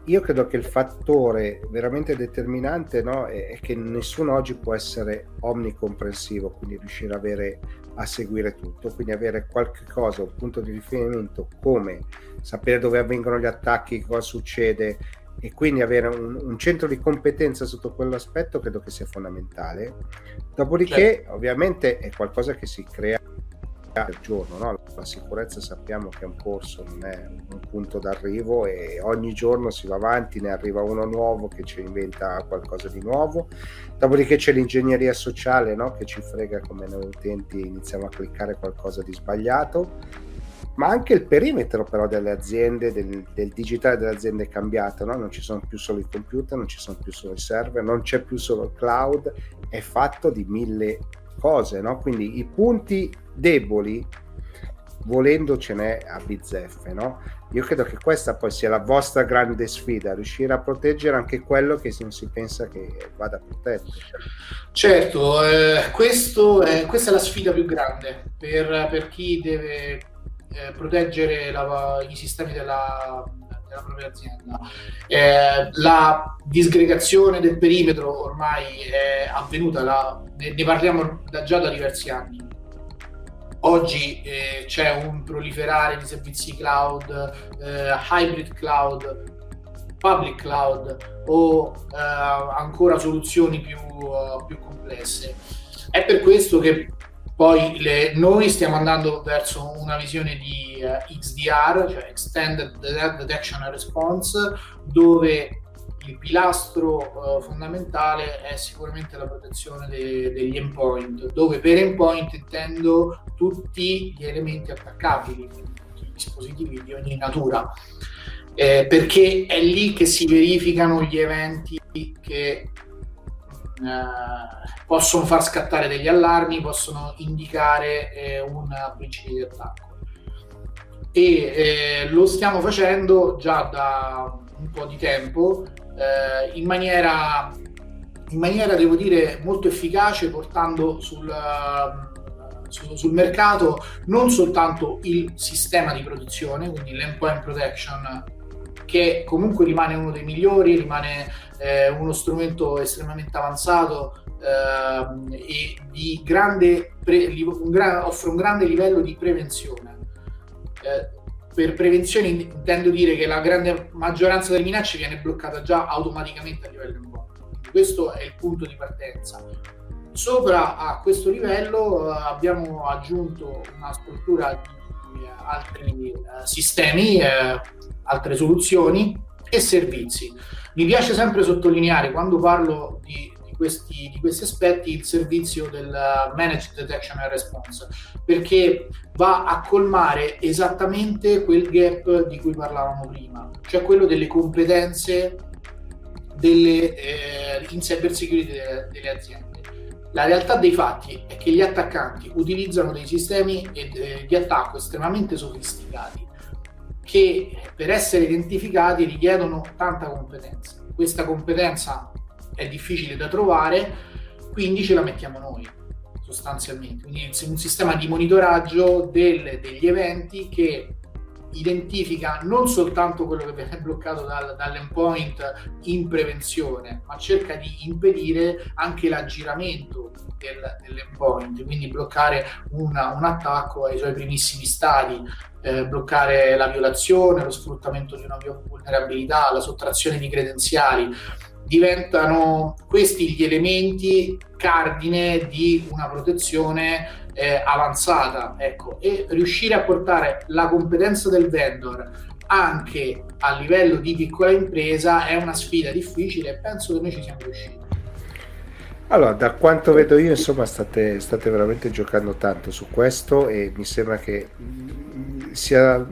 io credo che il fattore veramente determinante, no, è che nessuno oggi può essere omnicomprensivo, quindi riuscire a, avere, a seguire tutto, quindi avere qualche cosa, un punto di riferimento, come sapere dove avvengono gli attacchi, cosa succede, e quindi avere un, un centro di competenza sotto quell'aspetto credo che sia fondamentale. Dopodiché, certo, ovviamente è qualcosa che si crea al giorno, no? La sicurezza sappiamo che è un corso, non è un punto d'arrivo, e ogni giorno si va avanti, ne arriva uno nuovo che ci inventa qualcosa di nuovo. Dopodiché c'è l'ingegneria sociale, no? Che ci frega come noi utenti iniziamo a cliccare qualcosa di sbagliato, ma anche il perimetro però delle aziende, del, del digitale delle aziende è cambiato, no? Non ci sono più solo i computer, non ci sono più solo i server, non c'è più solo il cloud, è fatto di mille cose, no? Quindi i punti deboli, volendo, ce n'è a bizzeffe, no? Io credo che questa poi sia la vostra grande sfida, riuscire a proteggere anche quello che non si pensa che vada protetto. Certo, eh, questo è, questa è la sfida più grande per, per chi deve eh, proteggere la, i sistemi della, della propria azienda. Eh, la disgregazione del perimetro ormai è avvenuta, la, ne, ne parliamo da, già da diversi anni. Oggi eh, c'è un proliferare di servizi cloud, eh, hybrid cloud, public cloud o eh, ancora soluzioni più, uh, più complesse. È per questo che poi le, noi stiamo andando verso una visione di uh, X D R, cioè Extended Detection and Response, dove il pilastro uh, fondamentale è sicuramente la protezione de- degli endpoint, dove per endpoint intendo tutti gli elementi attaccabili, tutti i dispositivi di ogni natura, eh, perché è lì che si verificano gli eventi che eh, possono far scattare degli allarmi, possono indicare eh, un principio di attacco. E eh, lo stiamo facendo già da un po' di tempo, eh, in maniera, in maniera devo dire molto efficace, portando sul, su, sul mercato non soltanto il sistema di protezione, quindi l'endpoint protection, che comunque rimane uno dei migliori, rimane eh, uno strumento estremamente avanzato eh, e di grande pre, un gra, offre un grande livello di prevenzione. Eh, Per prevenzione intendo dire che la grande maggioranza delle minacce viene bloccata già automaticamente a livello endpoint. Questo è il punto di partenza. Sopra a questo livello abbiamo aggiunto una struttura di altri sistemi, altre soluzioni e servizi. Mi piace sempre sottolineare, quando parlo di Questi, di questi aspetti, il servizio del Managed Detection and Response, perché va a colmare esattamente quel gap di cui parlavamo prima, cioè quello delle competenze delle, eh, in cyber security delle, delle aziende. La realtà dei fatti è che gli attaccanti utilizzano dei sistemi e, eh, di attacco estremamente sofisticati, che per essere identificati richiedono tanta competenza. Questa competenza è difficile da trovare, quindi ce la mettiamo noi sostanzialmente. Quindi è un sistema di monitoraggio del, degli eventi che identifica non soltanto quello che viene bloccato dal, dall'endpoint in prevenzione, ma cerca di impedire anche l'aggiramento del, dell'endpoint, quindi bloccare una, un attacco ai suoi primissimi stadi, eh, bloccare la violazione, lo sfruttamento di una vulnerabilità, la sottrazione di credenziali. Diventano questi gli elementi cardine di una protezione eh, avanzata, ecco, e riuscire a portare la competenza del vendor anche a livello di piccola impresa è una sfida difficile e penso che noi ci siamo riusciti. Allora, da quanto vedo io, insomma, state, state veramente giocando tanto su questo e mi sembra che sia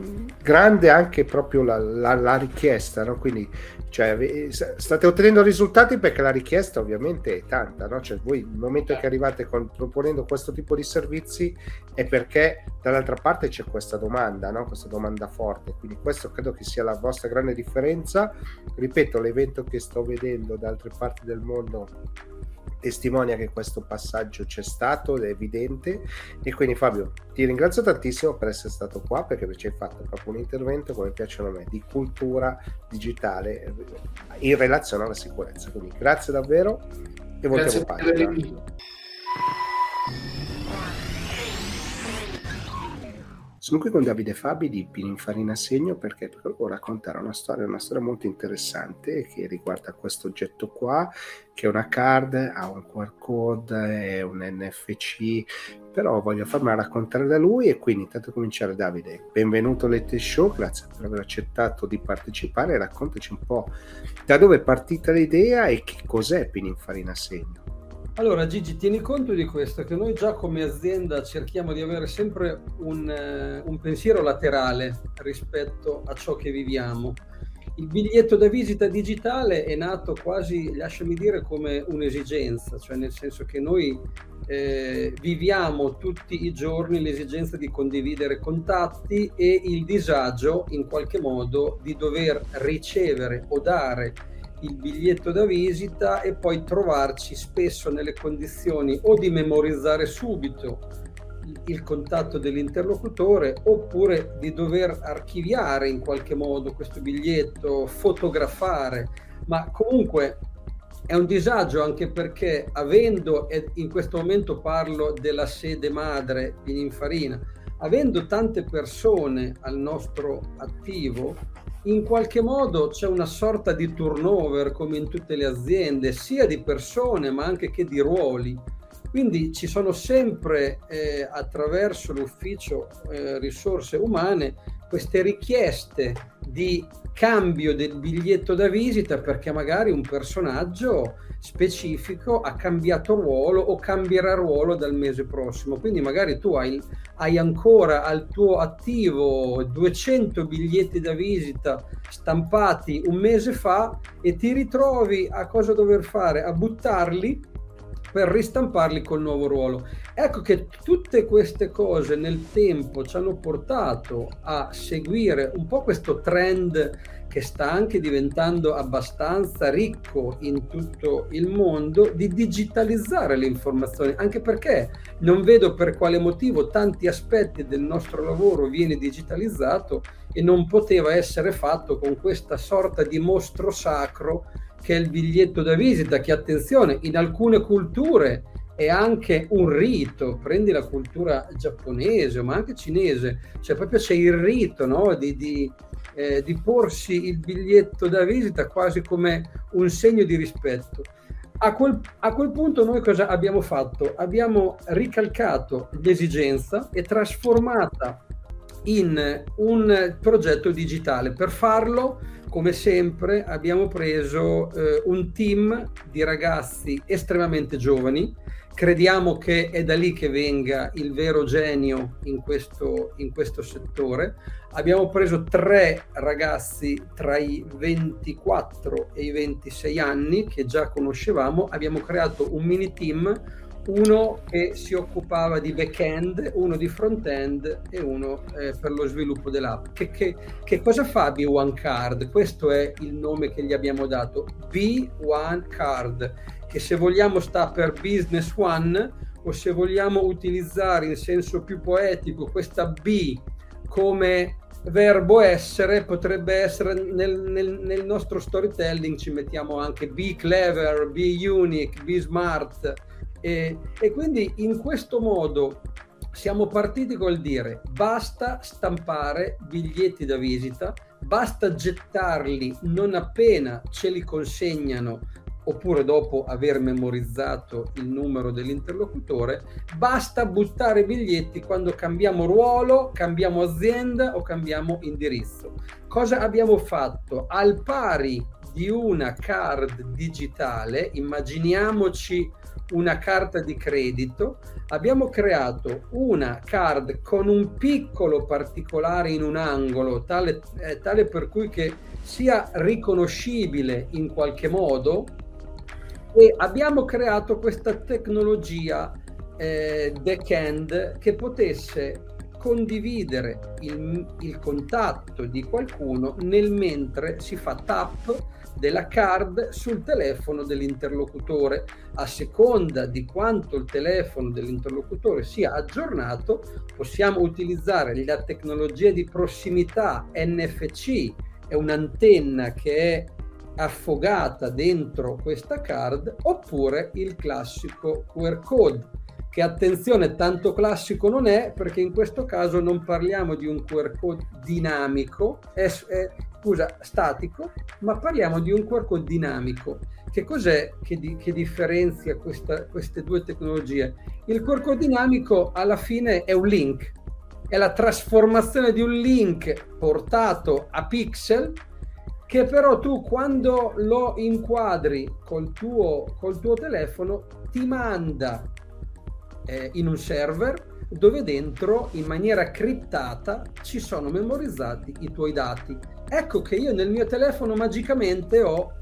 grande anche proprio la, la, la richiesta, no? Quindi cioè, state ottenendo risultati perché la richiesta ovviamente è tanta, no? Cioè, voi nel momento che arrivate con, proponendo questo tipo di servizi è perché dall'altra parte c'è questa domanda, no? Questa domanda forte, quindi questo credo che sia la vostra grande differenza. Ripeto, l'evento che sto vedendo da altre parti del mondo testimonia che questo passaggio c'è stato ed è evidente, e quindi Fabio ti ringrazio tantissimo per essere stato qua, perché ci hai fatto proprio un intervento, come piacciono a me, di cultura digitale in relazione alla sicurezza, quindi grazie davvero e voltiamo pagina. Sono qui con Davide Fabi di Pininfarina Segno perché volevo raccontare una storia, una storia molto interessante che riguarda questo oggetto qua, che è una card, ha un Q R code, è un N F C, però voglio farmela raccontare da lui e quindi intanto cominciare. Davide, benvenuto a Late Tech Show, grazie per aver accettato di partecipare, raccontaci un po' da dove è partita l'idea e che cos'è Pininfarina Segno. Allora Gigi, tieni conto di questo, che noi già come azienda cerchiamo di avere sempre un, eh, un pensiero laterale rispetto a ciò che viviamo. Il biglietto da visita digitale è nato quasi, lasciami dire, come un'esigenza, cioè nel senso che noi eh, viviamo tutti i giorni l'esigenza di condividere contatti e il disagio in qualche modo di dover ricevere o dare il biglietto da visita e poi trovarci spesso nelle condizioni o di memorizzare subito il contatto dell'interlocutore oppure di dover archiviare in qualche modo questo biglietto, fotografare, ma comunque è un disagio anche perché avendo, e in questo momento parlo della sede madre Pininfarina, avendo tante persone al nostro attivo, in qualche modo c'è una sorta di turnover come in tutte le aziende, sia di persone ma anche che di ruoli. Quindi ci sono sempre eh, attraverso l'ufficio eh, risorse umane queste richieste di cambio del biglietto da visita perché magari un personaggio specifico ha cambiato ruolo o cambierà ruolo dal mese prossimo, quindi magari tu hai, hai ancora al tuo attivo duecento biglietti da visita stampati un mese fa e ti ritrovi a cosa dover fare? A buttarli per ristamparli col nuovo ruolo. Ecco che tutte queste cose nel tempo ci hanno portato a seguire un po' questo trend che sta anche diventando abbastanza ricco in tutto il mondo di digitalizzare le informazioni, anche perché non vedo per quale motivo tanti aspetti del nostro lavoro viene digitalizzato e non poteva essere fatto con questa sorta di mostro sacro che è il biglietto da visita, che attenzione, in alcune culture è anche un rito, prendi la cultura giapponese ma anche cinese, cioè proprio c'è il rito, no? di, di, eh, di porsi il biglietto da visita quasi come un segno di rispetto. A quel, a quel punto noi cosa abbiamo fatto? Abbiamo ricalcato l'esigenza e trasformata in un progetto digitale. Per farlo, come sempre, abbiamo preso eh, un team di ragazzi estremamente giovani. Crediamo che è da lì che venga il vero genio in questo, in questo settore. Abbiamo preso tre ragazzi tra i ventiquattro e i ventisei anni che già conoscevamo. Abbiamo creato un mini team, uno che si occupava di back-end, uno di front-end e uno eh, per lo sviluppo dell'app. Che, che, che cosa fa B one Card? Questo è il nome che gli abbiamo dato, B one Card, che se vogliamo sta per Business One, o se vogliamo utilizzare in senso più poetico questa B come verbo essere potrebbe essere nel, nel, nel nostro storytelling ci mettiamo anche be clever, be unique, be smart e, e quindi in questo modo siamo partiti col dire basta stampare biglietti da visita, basta gettarli non appena ce li consegnano oppure dopo aver memorizzato il numero dell'interlocutore, basta buttare i biglietti quando cambiamo ruolo, cambiamo azienda o cambiamo indirizzo. Cosa abbiamo fatto? Al pari di una card digitale, immaginiamoci una carta di credito, abbiamo creato una card con un piccolo particolare in un angolo, tale, eh, tale per cui che sia riconoscibile in qualche modo, e abbiamo creato questa tecnologia eh, back-end che potesse condividere il, il contatto di qualcuno nel mentre si fa tap della card sul telefono dell'interlocutore. A seconda di quanto il telefono dell'interlocutore sia aggiornato, possiamo utilizzare la tecnologia di prossimità N F C, è un'antenna che è affogata dentro questa card, oppure il classico Q R code, che attenzione tanto classico non è, perché in questo caso non parliamo di un Q R code dinamico, è, è, scusa, statico, ma parliamo di un Q R code dinamico. Che cos'è che, di, che differenzia questa, queste due tecnologie? Il Q R code dinamico alla fine è un link, è la trasformazione di un link portato a pixel, che però tu quando lo inquadri col tuo, col tuo telefono ti manda eh, in un server dove dentro in maniera criptata ci sono memorizzati i tuoi dati. Ecco che io nel mio telefono magicamente ho,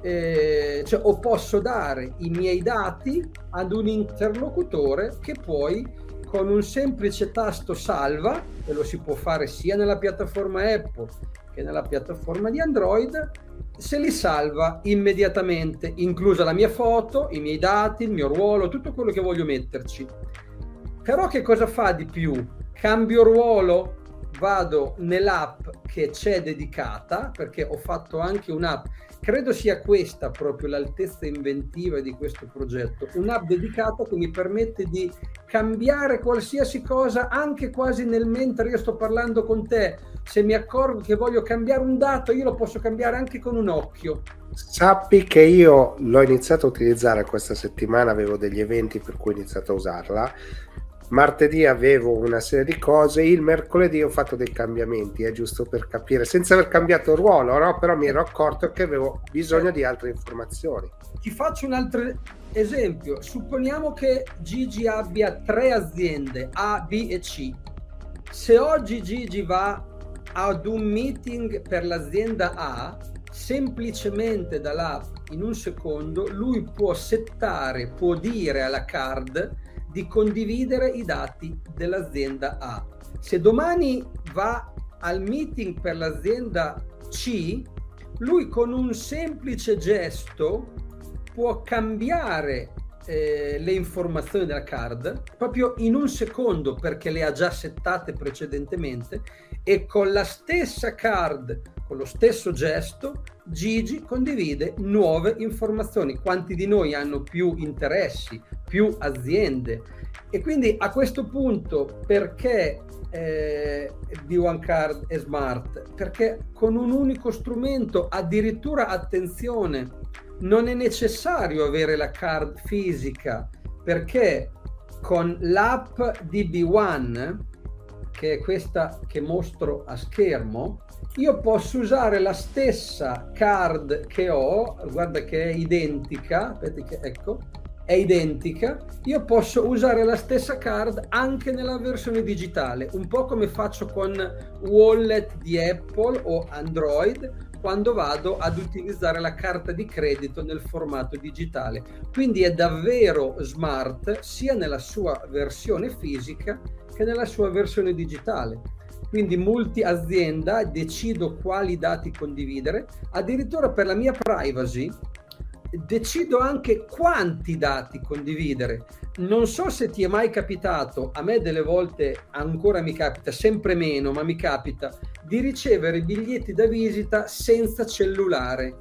eh, cioè, o posso dare i miei dati ad un interlocutore che poi con un semplice tasto salva, e lo si può fare sia nella piattaforma Apple che nella piattaforma di Android, se li salva immediatamente, inclusa la mia foto, i miei dati, il mio ruolo, tutto quello che voglio metterci. Però che cosa fa di più? Cambio ruolo, vado nell'app che c'è dedicata, perché ho fatto anche un'app, credo sia questa proprio l'altezza inventiva di questo progetto, un'app dedicata che mi permette di cambiare qualsiasi cosa anche quasi nel mentre io sto parlando con te. Se mi accorgo che voglio cambiare un dato, io lo posso cambiare anche con un occhio. Sappi che io l'ho iniziato a utilizzare questa settimana, avevo degli eventi per cui ho iniziato a usarla. Martedì avevo una serie di cose, il mercoledì ho fatto dei cambiamenti, è eh, giusto per capire, senza aver cambiato ruolo, no? Però mi ero accorto che avevo bisogno di altre informazioni. Ti faccio un altro esempio, supponiamo che Gigi abbia tre aziende, A, B e C. Se oggi Gigi va ad un meeting per l'azienda A, semplicemente dall'app in un secondo lui può settare, può dire alla card di condividere i dati dell'azienda A. Se domani va al meeting per l'azienda C, lui con un semplice gesto può cambiare eh, le informazioni della card proprio in un secondo, perché le ha già settate precedentemente, e con la stessa card, con lo stesso gesto, Gigi condivide nuove informazioni. Quanti di noi hanno più interessi, più aziende? E quindi a questo punto perché eh, B one Card è smart? Perché con un unico strumento, addirittura attenzione, non è necessario avere la card fisica, perché con l'app di B uno, che è questa che mostro a schermo, io posso usare la stessa card che ho, guarda che è identica, che, ecco, è identica, io posso usare la stessa card anche nella versione digitale, un po' come faccio con Wallet di Apple o Android, quando vado ad utilizzare la carta di credito nel formato digitale. Quindi è davvero smart sia nella sua versione fisica che nella sua versione digitale. Quindi multi azienda, decido quali dati condividere, addirittura per la mia privacy decido anche quanti dati condividere. Non so se ti è mai capitato, a me delle volte ancora mi capita, sempre meno, ma mi capita di ricevere biglietti da visita senza cellulare.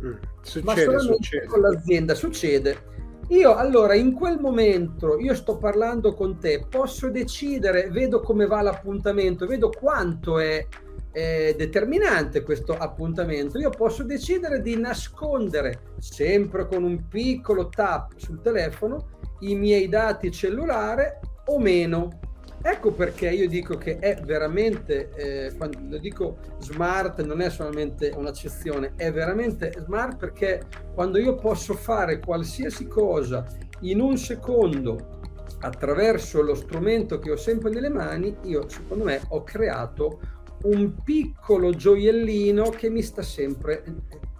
Mm, succede, ma solamente succede. Con l'azienda succede. Io allora in quel momento, io sto parlando con te, posso decidere, vedo come va l'appuntamento, vedo quanto è eh, determinante questo appuntamento, io posso decidere di nascondere, sempre con un piccolo tap sul telefono, i miei dati cellulare o meno. Ecco perché io dico che è veramente, eh, quando dico smart non è solamente un'accezione, è veramente smart, perché quando io posso fare qualsiasi cosa in un secondo attraverso lo strumento che ho sempre nelle mani, io secondo me ho creato un piccolo gioiellino che mi sta sempre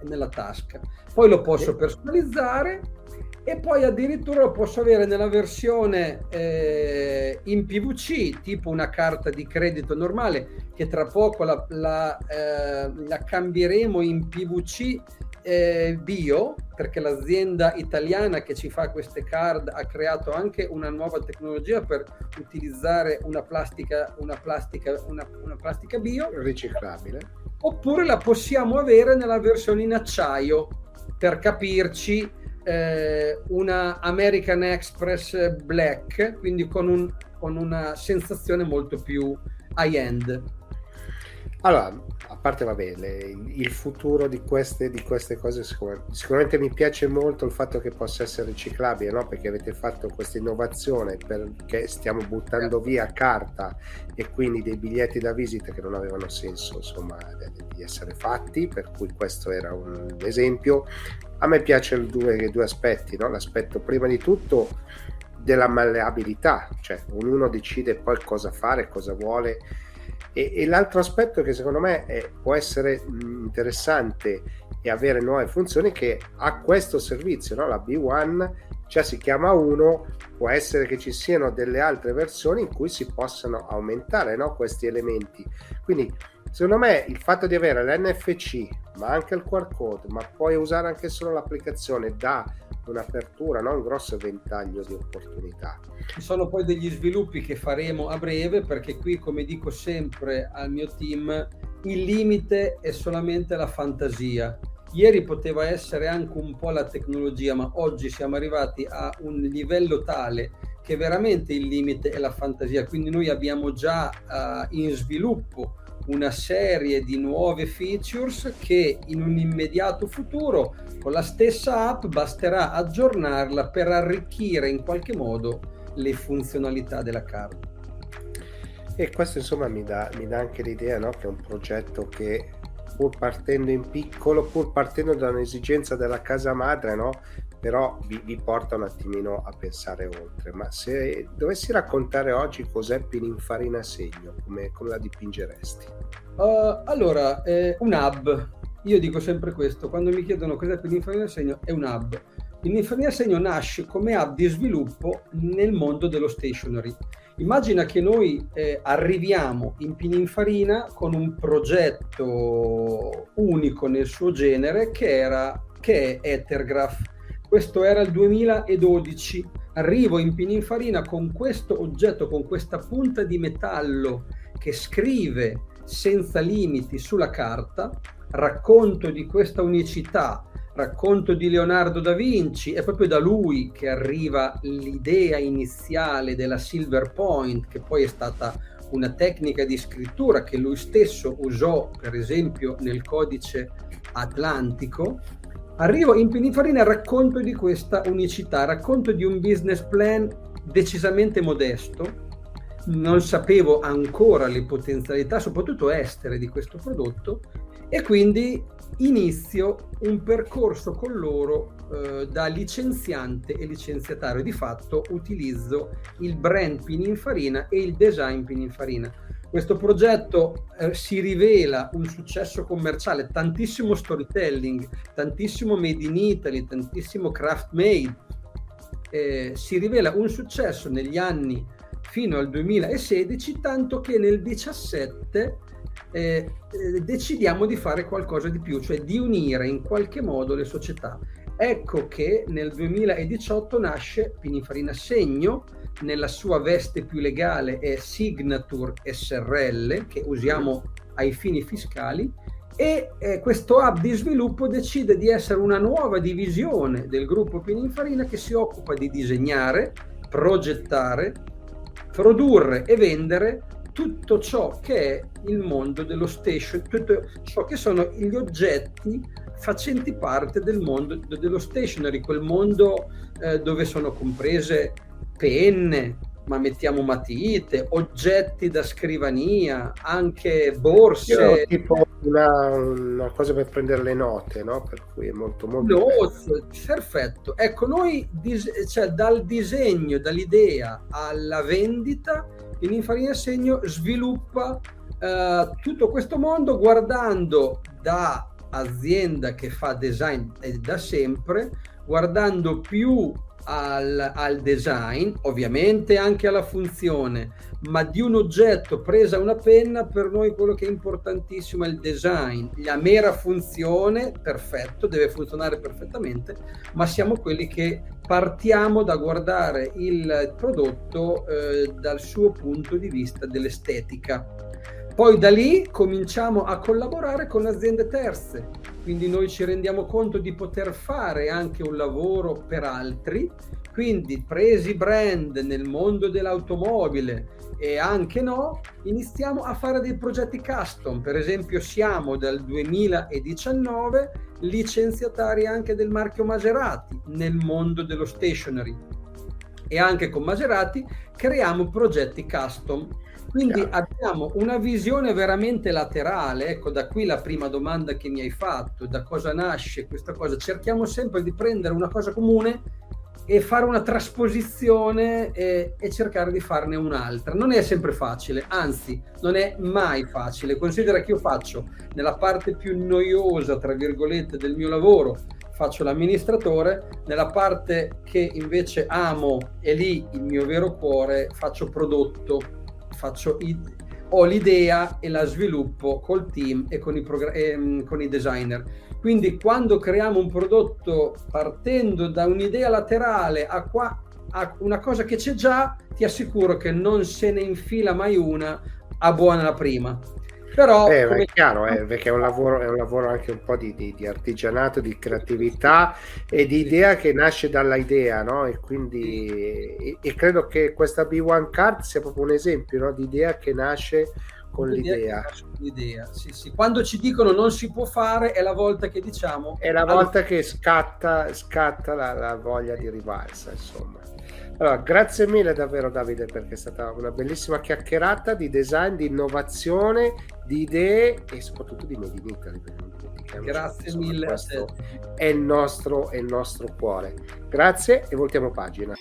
nella tasca. Poi lo posso personalizzare e poi addirittura lo posso avere nella versione eh, in P V C, tipo una carta di credito normale, che tra poco la, la, eh, la cambieremo in P V C eh, bio, perché l'azienda italiana che ci fa queste card ha creato anche una nuova tecnologia per utilizzare una plastica, una plastica, una, una plastica bio riciclabile, oppure la possiamo avere nella versione in acciaio, per capirci una American Express Black, quindi con, un, con una sensazione molto più high-end. Allora, a parte vabbè, le, il futuro di queste, di queste cose sicuramente, sicuramente mi piace molto il fatto che possa essere riciclabile, no? Perché avete fatto questa innovazione, perché stiamo buttando via carta e quindi dei biglietti da visita che non avevano senso, insomma, di essere fatti, per cui questo era un esempio. A me piacciono due, due aspetti, no? L'aspetto prima di tutto della malleabilità, cioè ognuno decide poi cosa fare, cosa vuole, e, e l'altro aspetto che secondo me è, può essere interessante e avere nuove funzioni che ha questo servizio, no? La B uno, cioè si chiama uno, può essere che ci siano delle altre versioni in cui si possano aumentare, no? Questi elementi. Quindi secondo me il fatto di avere l'N F C, ma anche il Q R code, ma poi usare anche solo l'applicazione, dà un'apertura, no? Un grosso ventaglio di opportunità. Ci sono poi degli sviluppi che faremo a breve, perché qui, come dico sempre al mio team, il limite è solamente la fantasia. Ieri poteva essere anche un po' la tecnologia, ma oggi siamo arrivati a un livello tale che veramente il limite è la fantasia. Quindi noi abbiamo già uh, in sviluppo una serie di nuove features che in un immediato futuro con la stessa app basterà aggiornarla per arricchire in qualche modo le funzionalità della carta. E questo insomma mi dà, mi dà anche l'idea, no? Che è un progetto che pur partendo in piccolo, pur partendo da un'esigenza della casa madre, no? Però vi, vi porta un attimino a pensare oltre. Ma se dovessi raccontare oggi cos'è Pininfarina Segno, come, come la dipingeresti? Uh, allora, eh, un hub. Io dico sempre questo, quando mi chiedono cos'è Pininfarina Segno, è un hub. Pininfarina Segno nasce come hub di sviluppo nel mondo dello stationery. Immagina che noi eh, arriviamo in Pininfarina con un progetto unico nel suo genere, che era, che è Ethergraph. Questo era il duemiladodici, arrivo in Pininfarina con questo oggetto, con questa punta di metallo che scrive senza limiti sulla carta, racconto di questa unicità, racconto di Leonardo da Vinci, è proprio da lui che arriva l'idea iniziale della Silver Point, che poi è stata una tecnica di scrittura che lui stesso usò, per esempio, nel codice atlantico. Arrivo in Pininfarina e racconto di questa unicità, racconto di un business plan decisamente modesto, non sapevo ancora le potenzialità, soprattutto estere, di questo prodotto, e quindi inizio un percorso con loro eh, da licenziante e licenziatario. Di fatto utilizzo il brand Pininfarina e il design Pininfarina. Questo progetto eh, si rivela un successo commerciale, tantissimo storytelling, tantissimo made in Italy, tantissimo craft made, eh, si rivela un successo negli anni fino al duemilasedici, tanto che nel duemiladiciassette eh, eh, decidiamo di fare qualcosa di più, cioè di unire in qualche modo le società. Ecco che nel duemiladiciotto nasce Pininfarina Segno, nella sua veste più legale è Signature S R L, che usiamo ai fini fiscali, e eh, questo hub di sviluppo decide di essere una nuova divisione del gruppo Pininfarina che si occupa di disegnare, progettare, produrre e vendere tutto ciò che è il mondo dello station, tutto ciò che sono gli oggetti facenti parte del mondo dello stationery, quel mondo eh, dove sono comprese penne, ma mettiamo matite, oggetti da scrivania, anche borse. Io, tipo una, una cosa per prendere le note, no? Per cui è molto molto no, perfetto. Ecco, noi dis- cioè, dal disegno, dall'idea alla vendita, Pininfarina Segno sviluppa eh, tutto questo mondo guardando da azienda che fa design da sempre, guardando più Al, al design, ovviamente anche alla funzione, ma di un oggetto, presa una penna, per noi quello che è importantissimo è il design, la mera funzione, perfetto, deve funzionare perfettamente, ma siamo quelli che partiamo da guardare il prodotto eh, dal suo punto di vista dell'estetica. Poi da lì cominciamo a collaborare con aziende terze. Quindi noi ci rendiamo conto di poter fare anche un lavoro per altri, quindi presi brand nel mondo dell'automobile e anche no, iniziamo a fare dei progetti custom, per esempio siamo dal duemiladiciannove licenziatari anche del marchio Maserati nel mondo dello stationery e anche con Maserati creiamo progetti custom. Quindi abbiamo una visione veramente laterale, ecco da qui la prima domanda che mi hai fatto, da cosa nasce questa cosa? Cerchiamo sempre di prendere una cosa comune e fare una trasposizione e, e cercare di farne un'altra. Non è sempre facile, anzi non è mai facile. Considera che io faccio nella parte più noiosa, tra virgolette, del mio lavoro, faccio l'amministratore, nella parte che invece amo e lì il mio vero cuore, faccio prodotto. Faccio, ho l'idea e la sviluppo col team e con i, progr- e con i designer. Quindi quando creiamo un prodotto partendo da un'idea laterale a, qua, a una cosa che c'è già, ti assicuro che non se ne infila mai una a buona la prima. Però eh, come... è chiaro, eh, perché è un lavoro, è un lavoro anche un po' di, di, di artigianato, di creatività e di idea che nasce dall'idea, no? E quindi e, e credo che questa B uno Card sia proprio un esempio, no? Di idea che nasce con l'idea. l'idea. l'idea sì, sì. Quando ci dicono non si può fare è la volta che diciamo... È la volta allora... che scatta, scatta la, la voglia di rivalsa, insomma. Allora, grazie mille davvero Davide, perché è stata una bellissima chiacchierata di design, di innovazione, di idee e soprattutto di Made in Italy. Grazie insomma, mille. Questo è il, nostro, è il nostro cuore. Grazie e voltiamo pagina.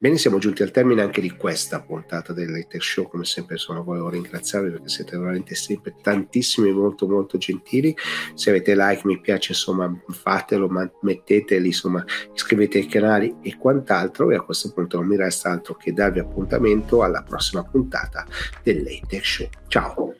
Bene, siamo giunti al termine anche di questa puntata del Late Tech Show, come sempre insomma, volevo ringraziarvi perché siete veramente sempre tantissimi e molto molto gentili. Se avete like, mi piace, insomma fatelo, metteteli, insomma iscrivetevi ai canali e quant'altro, e a questo punto non mi resta altro che darvi appuntamento alla prossima puntata del Late Tech Show. Ciao!